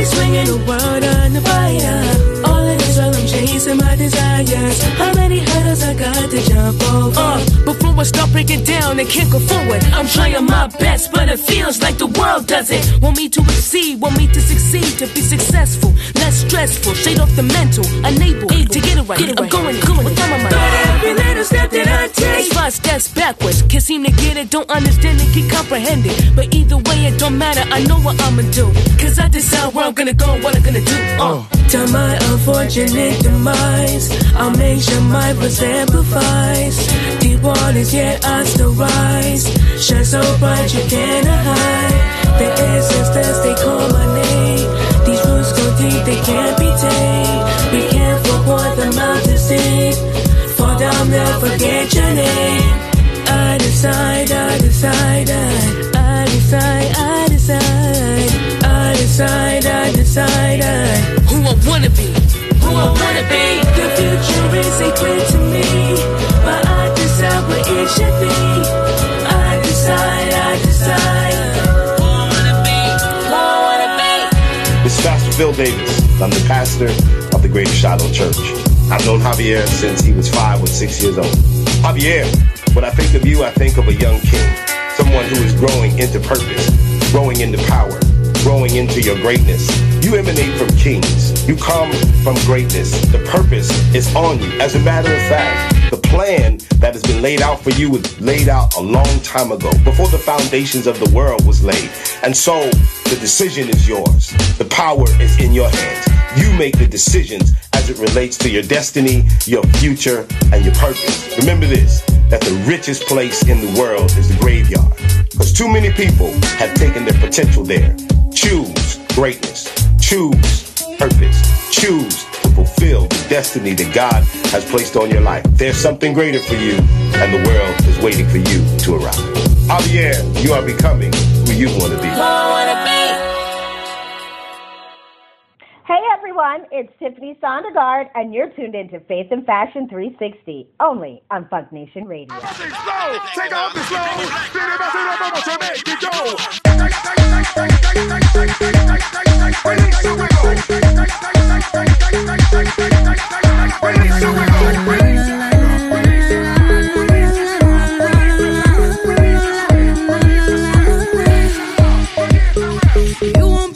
swinging the world on the fire. All of this while I'm chasing my desires. How many hurdles I got to jump over? Uh, before I start breaking down and can't go forward, I'm trying my best, but it feels like the world doesn't want me to exceed, want me to succeed, to be successful, less stressful, shade off the mental, unable, aid to get it right. Get it right. I'm going, going, with all of my life. Every little step that I take, it's five steps backwards. Can't seem to get it, don't understand it, can't comprehend it. But either way, it don't matter. I know what I'ma do, cause I decide where I'm gonna go, what I'm gonna do. Uh. To my unfortunate demise, I'll make sure my voice amplifies. Deep waters, yet I still rise. Shine so bright you can't hide. The ancestors, they call my name. These roots go deep, they can't be tamed. Be careful, boy, the mountains deep. Fall down, now forget your name. I decide, I decide, I, I decide, I decide. I decide, I decide, I, who I wanna be, who I wanna be. The future isn't clear to me, but I decide what it should be. I decide, I decide, who I wanna be, who I wanna be. This is Pastor Phil Davis. I'm the pastor of the Greater Shiloh Church. I've known Javier since he was five or six years old. Javier, when I think of you, I think of a young king, someone who is growing into purpose, growing into power, growing into your greatness. You emanate from kings. You come from greatness. The purpose is on you. As a matter of fact, the plan that has been laid out for you was laid out a long time ago, before the foundations of the world was laid. And so the decision is yours. The power is in your hands. You make the decisions as it relates to your destiny, your future, and your purpose. Remember this, that the richest place in the world is the graveyard, because too many people have taken their potential there. Choose greatness. Choose purpose. Choose to fulfill the destiny that God has placed on your life. There's something greater for you, and the world is waiting for you to arrive. Javier, you are becoming who you want to be. Hey everyone, it's Tiffany Sondergaard, and you're tuned into Faith and Fashion three sixty, only on Funk Nation Radio. You won't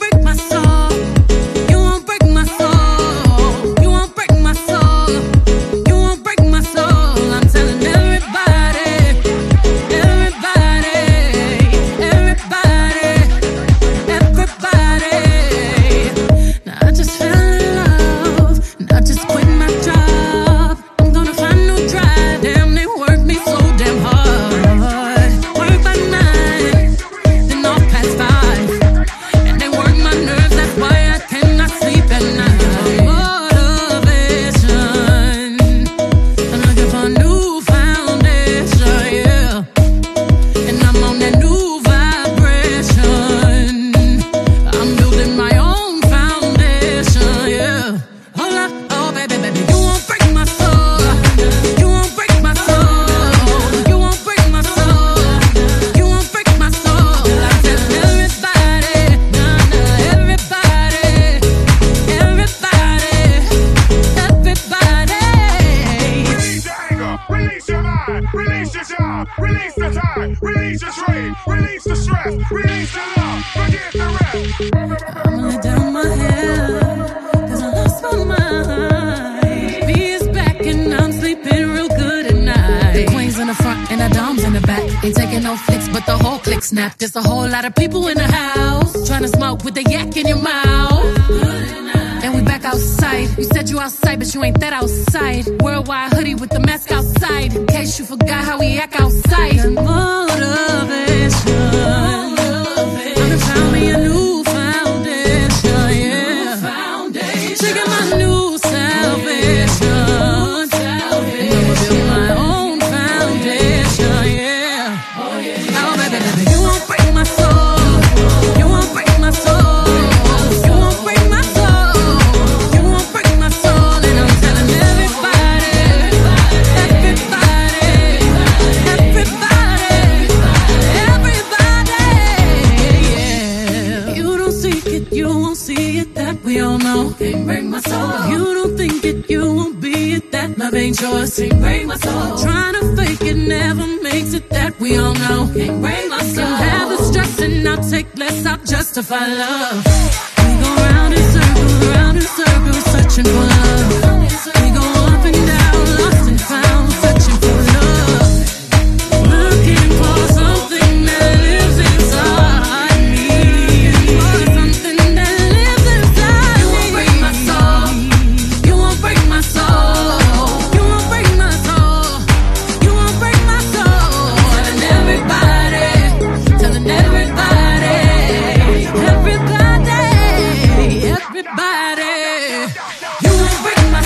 break my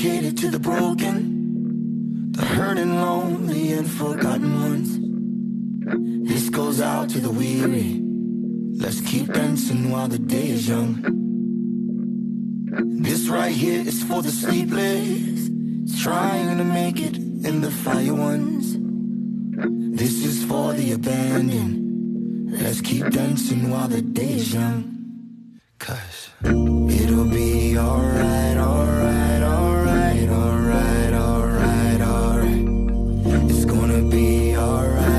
dedicated to the broken, the hurting, lonely, and forgotten ones. This goes out to the weary. Let's keep dancing while the day is young. This right here is for the sleepless, trying to make it, and the fire ones. This is for the abandoned. Let's keep dancing while the day is young. 'Cause it'll be alright, alright, alright, alright, alright, alright. It's gonna be alright.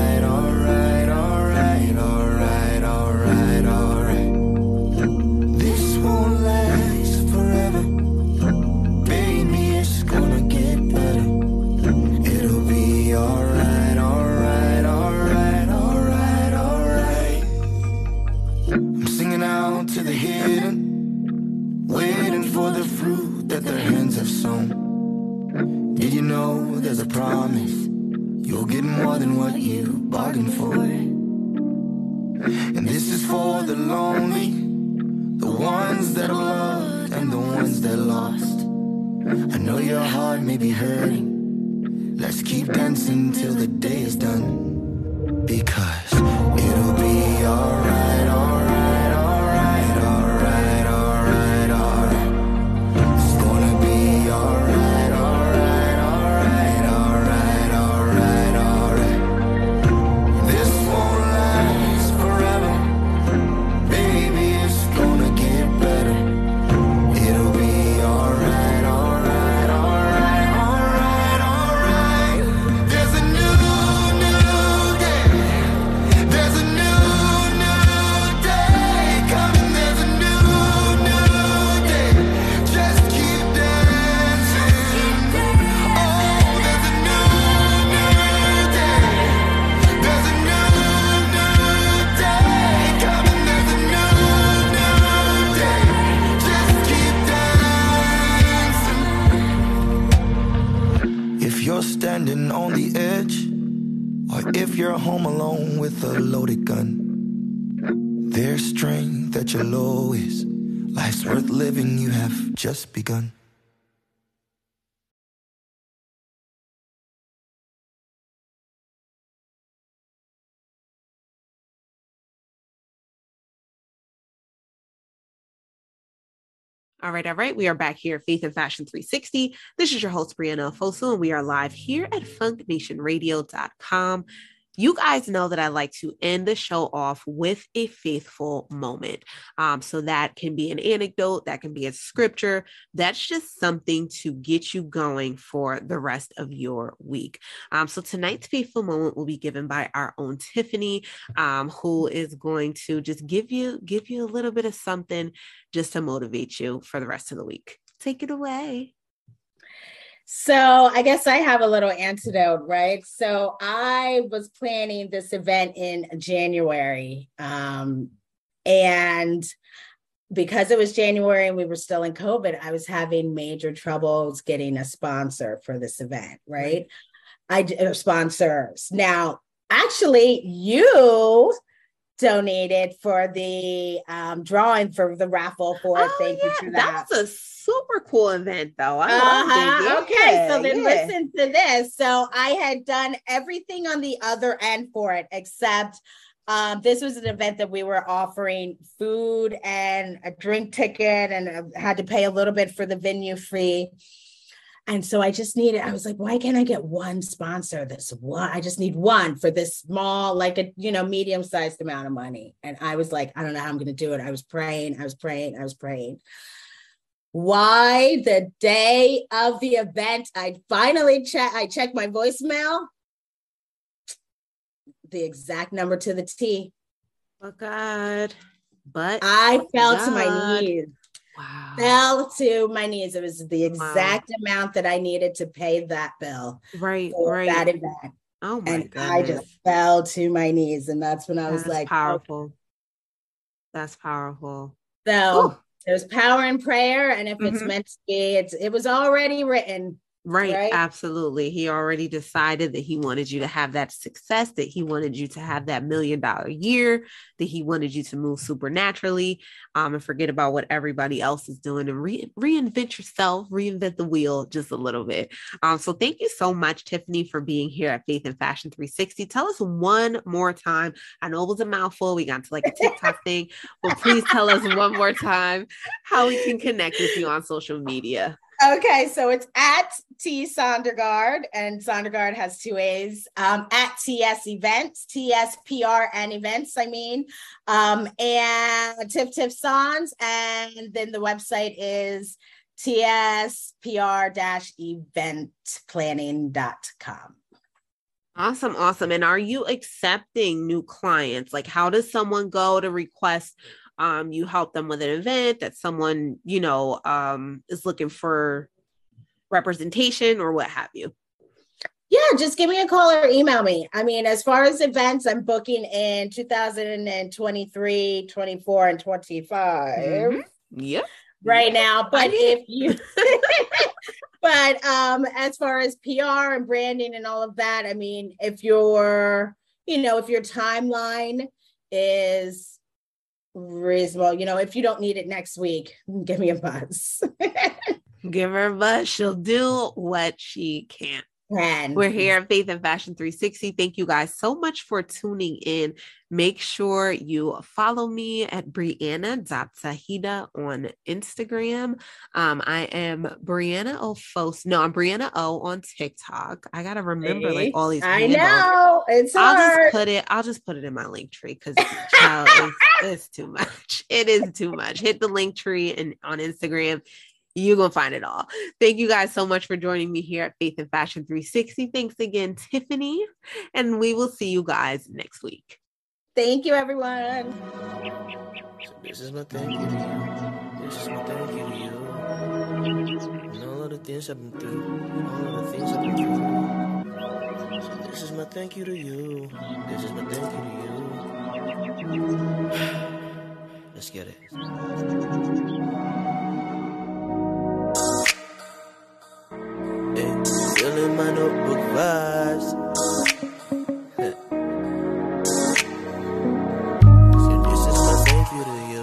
To the hidden, waiting for the fruit that their hands have sown. Did you know there's a promise? You'll get more than what you bargained for. And this is for the lonely, the ones that are loved and the ones that lost. I know your heart may be hurting. Let's keep dancing till the day is done. Because it'll be alright, alright. Standing on the edge, or if you're home alone with a loaded gun, there's strength at your lowest. Life's worth living, you have just begun. All right, all right. We are back here at Faith and Fashion three sixty. This is your host, Brianna Fosu, and we are live here at funk nation radio dot com. You guys know that I like to end the show off with a faithful moment. Um, so that can be an anecdote, that can be a scripture. That's just something to get you going for the rest of your week. Um, so tonight's faithful moment will be given by our own Tiffany, um, who is going to just give you, give you a little bit of something just to motivate you for the rest of the week. Take it away. So I guess I have a little antidote, right? So I was planning this event in January. Um, and because it was January and we were still in COVID, I was having major troubles getting a sponsor for this event, right? I uh, sponsors. Now, actually, you donated for the um, drawing for the raffle for oh, thank yeah. you for that. That was a super cool event though. I uh-huh. loved it. Okay, so then yeah. listen to this. So I had done everything on the other end for it, except um, this was an event that we were offering food and a drink ticket, and I had to pay a little bit for the venue fee. And so I just needed, I was like, why can't I get one sponsor? This one, I just need one for this small, like a, you know, medium-sized amount of money. And I was like, I don't know how I'm going to do it. I was praying, I was praying, I was praying. Why the day of the event, I finally check, I checked my voicemail. The exact number to the T. Oh God. But I oh fell God. to my knees. Wow. Fell to my knees. It was the exact wow. amount that I needed to pay that bill right, for right. that event. Oh my and goodness. I just fell to my knees, and that's when I that's was like, "Powerful, okay. that's powerful." So Ooh. There's power in prayer, and if mm-hmm. it's meant to be, it's it was already written. Right, right. Absolutely. He already decided that he wanted you to have that success, that he wanted you to have that million dollar year, that he wanted you to move supernaturally, um, and forget about what everybody else is doing and re- reinvent yourself, reinvent the wheel just a little bit. Um, so thank you so much, Tiffany, for being here at Faith and Fashion three sixty. Tell us one more time. I know it was a mouthful. We got to like a TikTok thing, but please tell us one more time how we can connect with you on social media. Okay, so it's at T Sondergaard, and Sondergaard has two A's, um, at T S Events, T S P R N Events, I mean, um, and Tiff Tiff Sons, and then the website is T S P R event planning dot com. Awesome, awesome. And are you accepting new clients? Like, how does someone go to request Um, you help them with an event that someone, you know, um, is looking for representation or what have you? Yeah, just give me a call or email me. I mean, as far as events, I'm booking in twenty twenty-three, twenty-four, and twenty-five. Mm-hmm. Yep. Right now. But if you... but um, as far as P R and branding and all of that, I mean, if your, you know, if your timeline is... reasonable, you know, if you don't need it next week, give me a buzz. Give her a buzz. She'll do what she can. And we're here at Faith and Fashion three sixty. Thank you guys so much for tuning in. Make sure you follow me at Brianna dot Sahida on Instagram. Um, I am Brianna O. Fos. No, I'm Brianna O on TikTok. I gotta remember hey, like all these. I handles. know it's I'll hard. just put it. I'll just put it in my link tree because it's, it's too much. It is too much. Hit the link tree and on Instagram. You're going to find it all. Thank you guys so much for joining me here at Faith and Fashion three sixty. Thanks again, Tiffany. And we will see you guys next week. Thank you, everyone. So this is my thank you to you. This is my thank you to you. And all of the things I've been through. And all of the things I've been through. So this is my thank you to you. This is my thank you to you. Let's get it. Feeling my notebook vibes. So this is my thank you to you.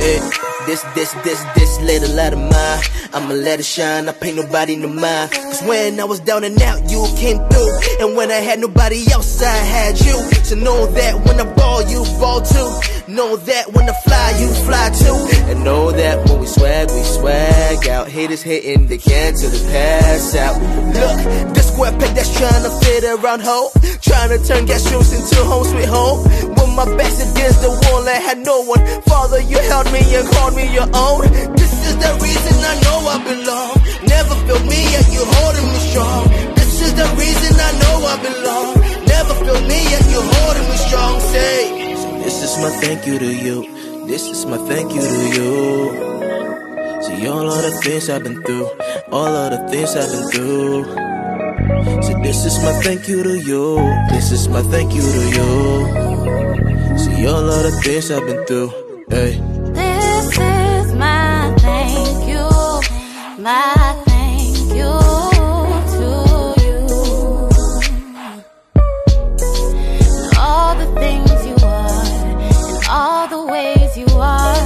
Hey, this, this, this, this little light of mine, I'ma let it shine, I paint nobody no mind. Cause when I was down and out, you came through. And when I had nobody else, I had you. So know that when I ball, you ball too. Know that when I fly, you fly too. And know that when we swag, we swag out. Haters hitting, they cancel the pass out. Look, the square peg that's trying to fit around hole, trying to turn gas shoes into home sweet home. When my back's against the wall, I had no one. Father, you held me and called me your own. This is the reason I know I belong. Never feel me yet, you holding me strong. This is the reason I know I belong. Never feel me yet, you're holding me strong. Say, so this is my thank you to you. This is my thank you to you. See all of the things I've been through, all of the things I've been through. So this is my thank you to you. This is my thank you to you. See all of the things I've been through. Hey. This is my thank you, my thank you. All the ways you are,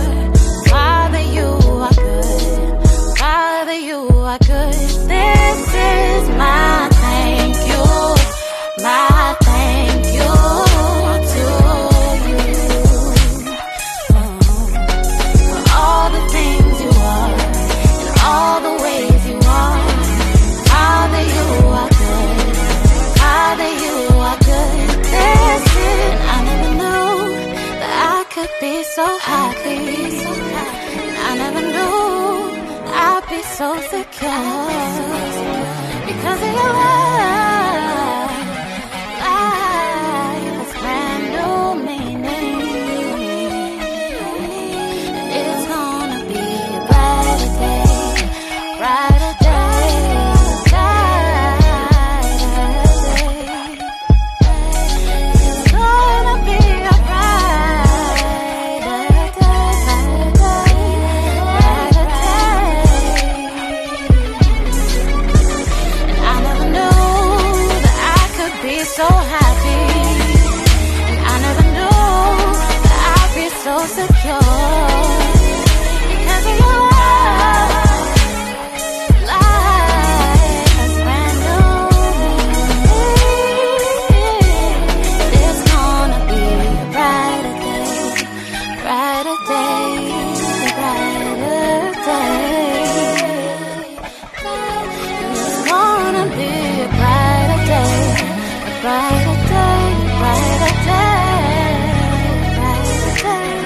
Father, you are good. Father, you are good. This is my thank you, my thank you to you. For all the things you are, and all the ways you are, Father, you are good. Father, you are good. This is, I never know could be so happy. I never knew I'd be so secure because of your love. Life has brand new meaning. It's gonna be a brighter day, brighter day, brighter day. It's gonna be a brighter day. Bye. so happy, and I never knew that I'd be so secure. Because your love, life is brand new. There's gonna be a brighter day, brighter day, brighter day. There's gonna be a brighter day, a brighter day, a brighter day,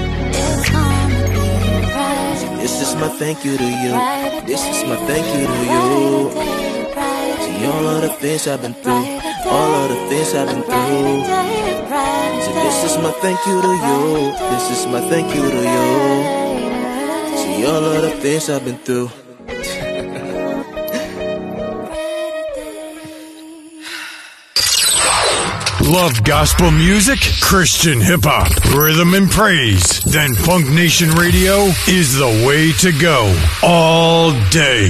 a brighter day. There's gonna be a brighter day. This is my thank you to you. This is my thank you to you. See all of the things I've been through, all of the things I've been through. So this is my thank you to you. This is my thank you to you. See all of the things I've been through. Love gospel music, Christian hip-hop, rhythm and praise. Then Funk Nation Radio is the way to go all day.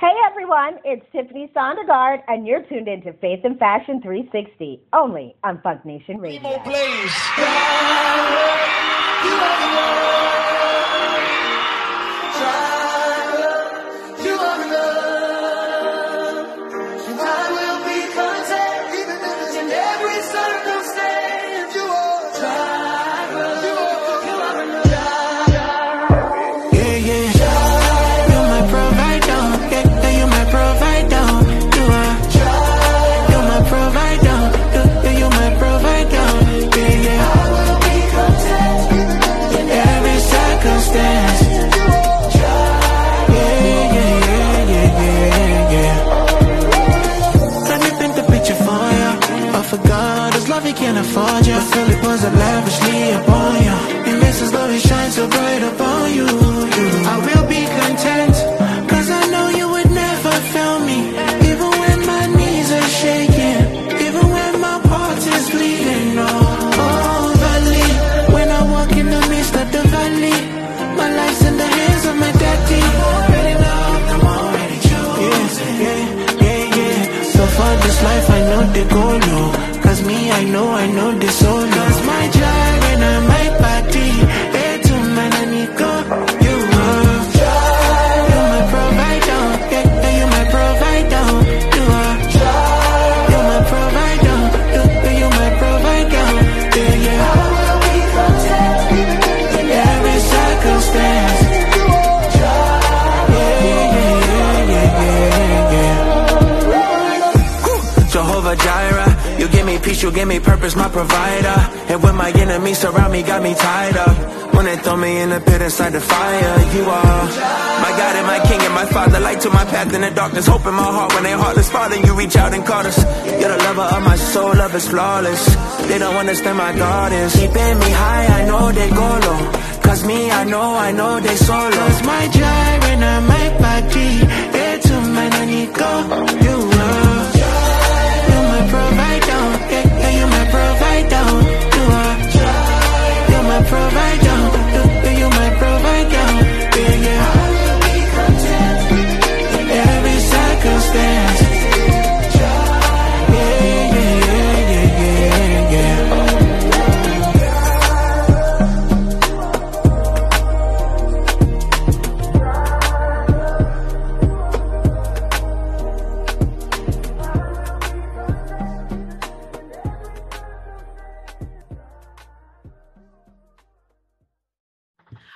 Hey everyone, it's Tiffany Sondergaard, and you're tuned into Faith and Fashion three sixty, only on Funk Nation Radio. People, please. You are the Lord. You are the Lord. Can't afford you, but still it pours up lavishly upon you. It makes us love, it shines so bright upon you. I will be content, cause I know you would never fail me. Even when my knees are shaking, even when my heart is bleeding, oh, oh, valley. When I walk in the midst of the valley, my life's in the hands of my daddy. I'm already loved, I'm already chosen. Yeah, yeah, yeah, yeah. So for this life I know the goal, no. Cause me, I know, I know this soul loves my job and I my party. Hey, to man, I need go. You are joy. You're my provider. Yeah, you're my provider. You are joy. You're my provider. Yeah, you're my provider. Yeah, yeah. I will be content in every circumstance. You are joy. Yeah, yeah, yeah, yeah, yeah, yeah. Jehovah Jireh. You give me peace, you give me purpose, my provider. And when my enemies surround me, got me tied up. When they throw me in the pit inside the fire, you are my God and my King and my Father. Light to my path in the darkness, hope in my heart. When they heartless, Father, you reach out and call us. You're the lover of my soul, love is flawless. They don't understand my God is keeping me high, I know they go low. Cause me, I know, I know they solo. It's my gyre and I might party. It's a man I need go, you are. Provider, you my provider, yeah, yeah. I will be content in every circumstance. Yeah, yeah, yeah, yeah, yeah, yeah.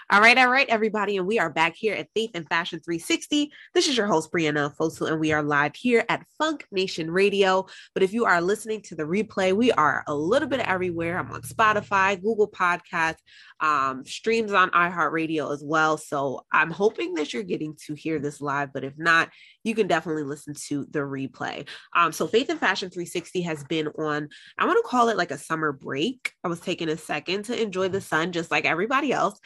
All right, all right, everybody, and we are back here at Faith and Fashion three sixty. This is your host, Brianna Fosu, and we are live here at Funk Nation Radio. But if you are listening to the replay, we are a little bit everywhere. I'm on Spotify, Google Podcasts, um, streams on iHeartRadio as well. So I'm hoping that you're getting to hear this live, but if not, you can definitely listen to the replay. Um, so Faith and Fashion three sixty has been on, I want to call it like a summer break. I was taking a second to enjoy the sun, just like everybody else.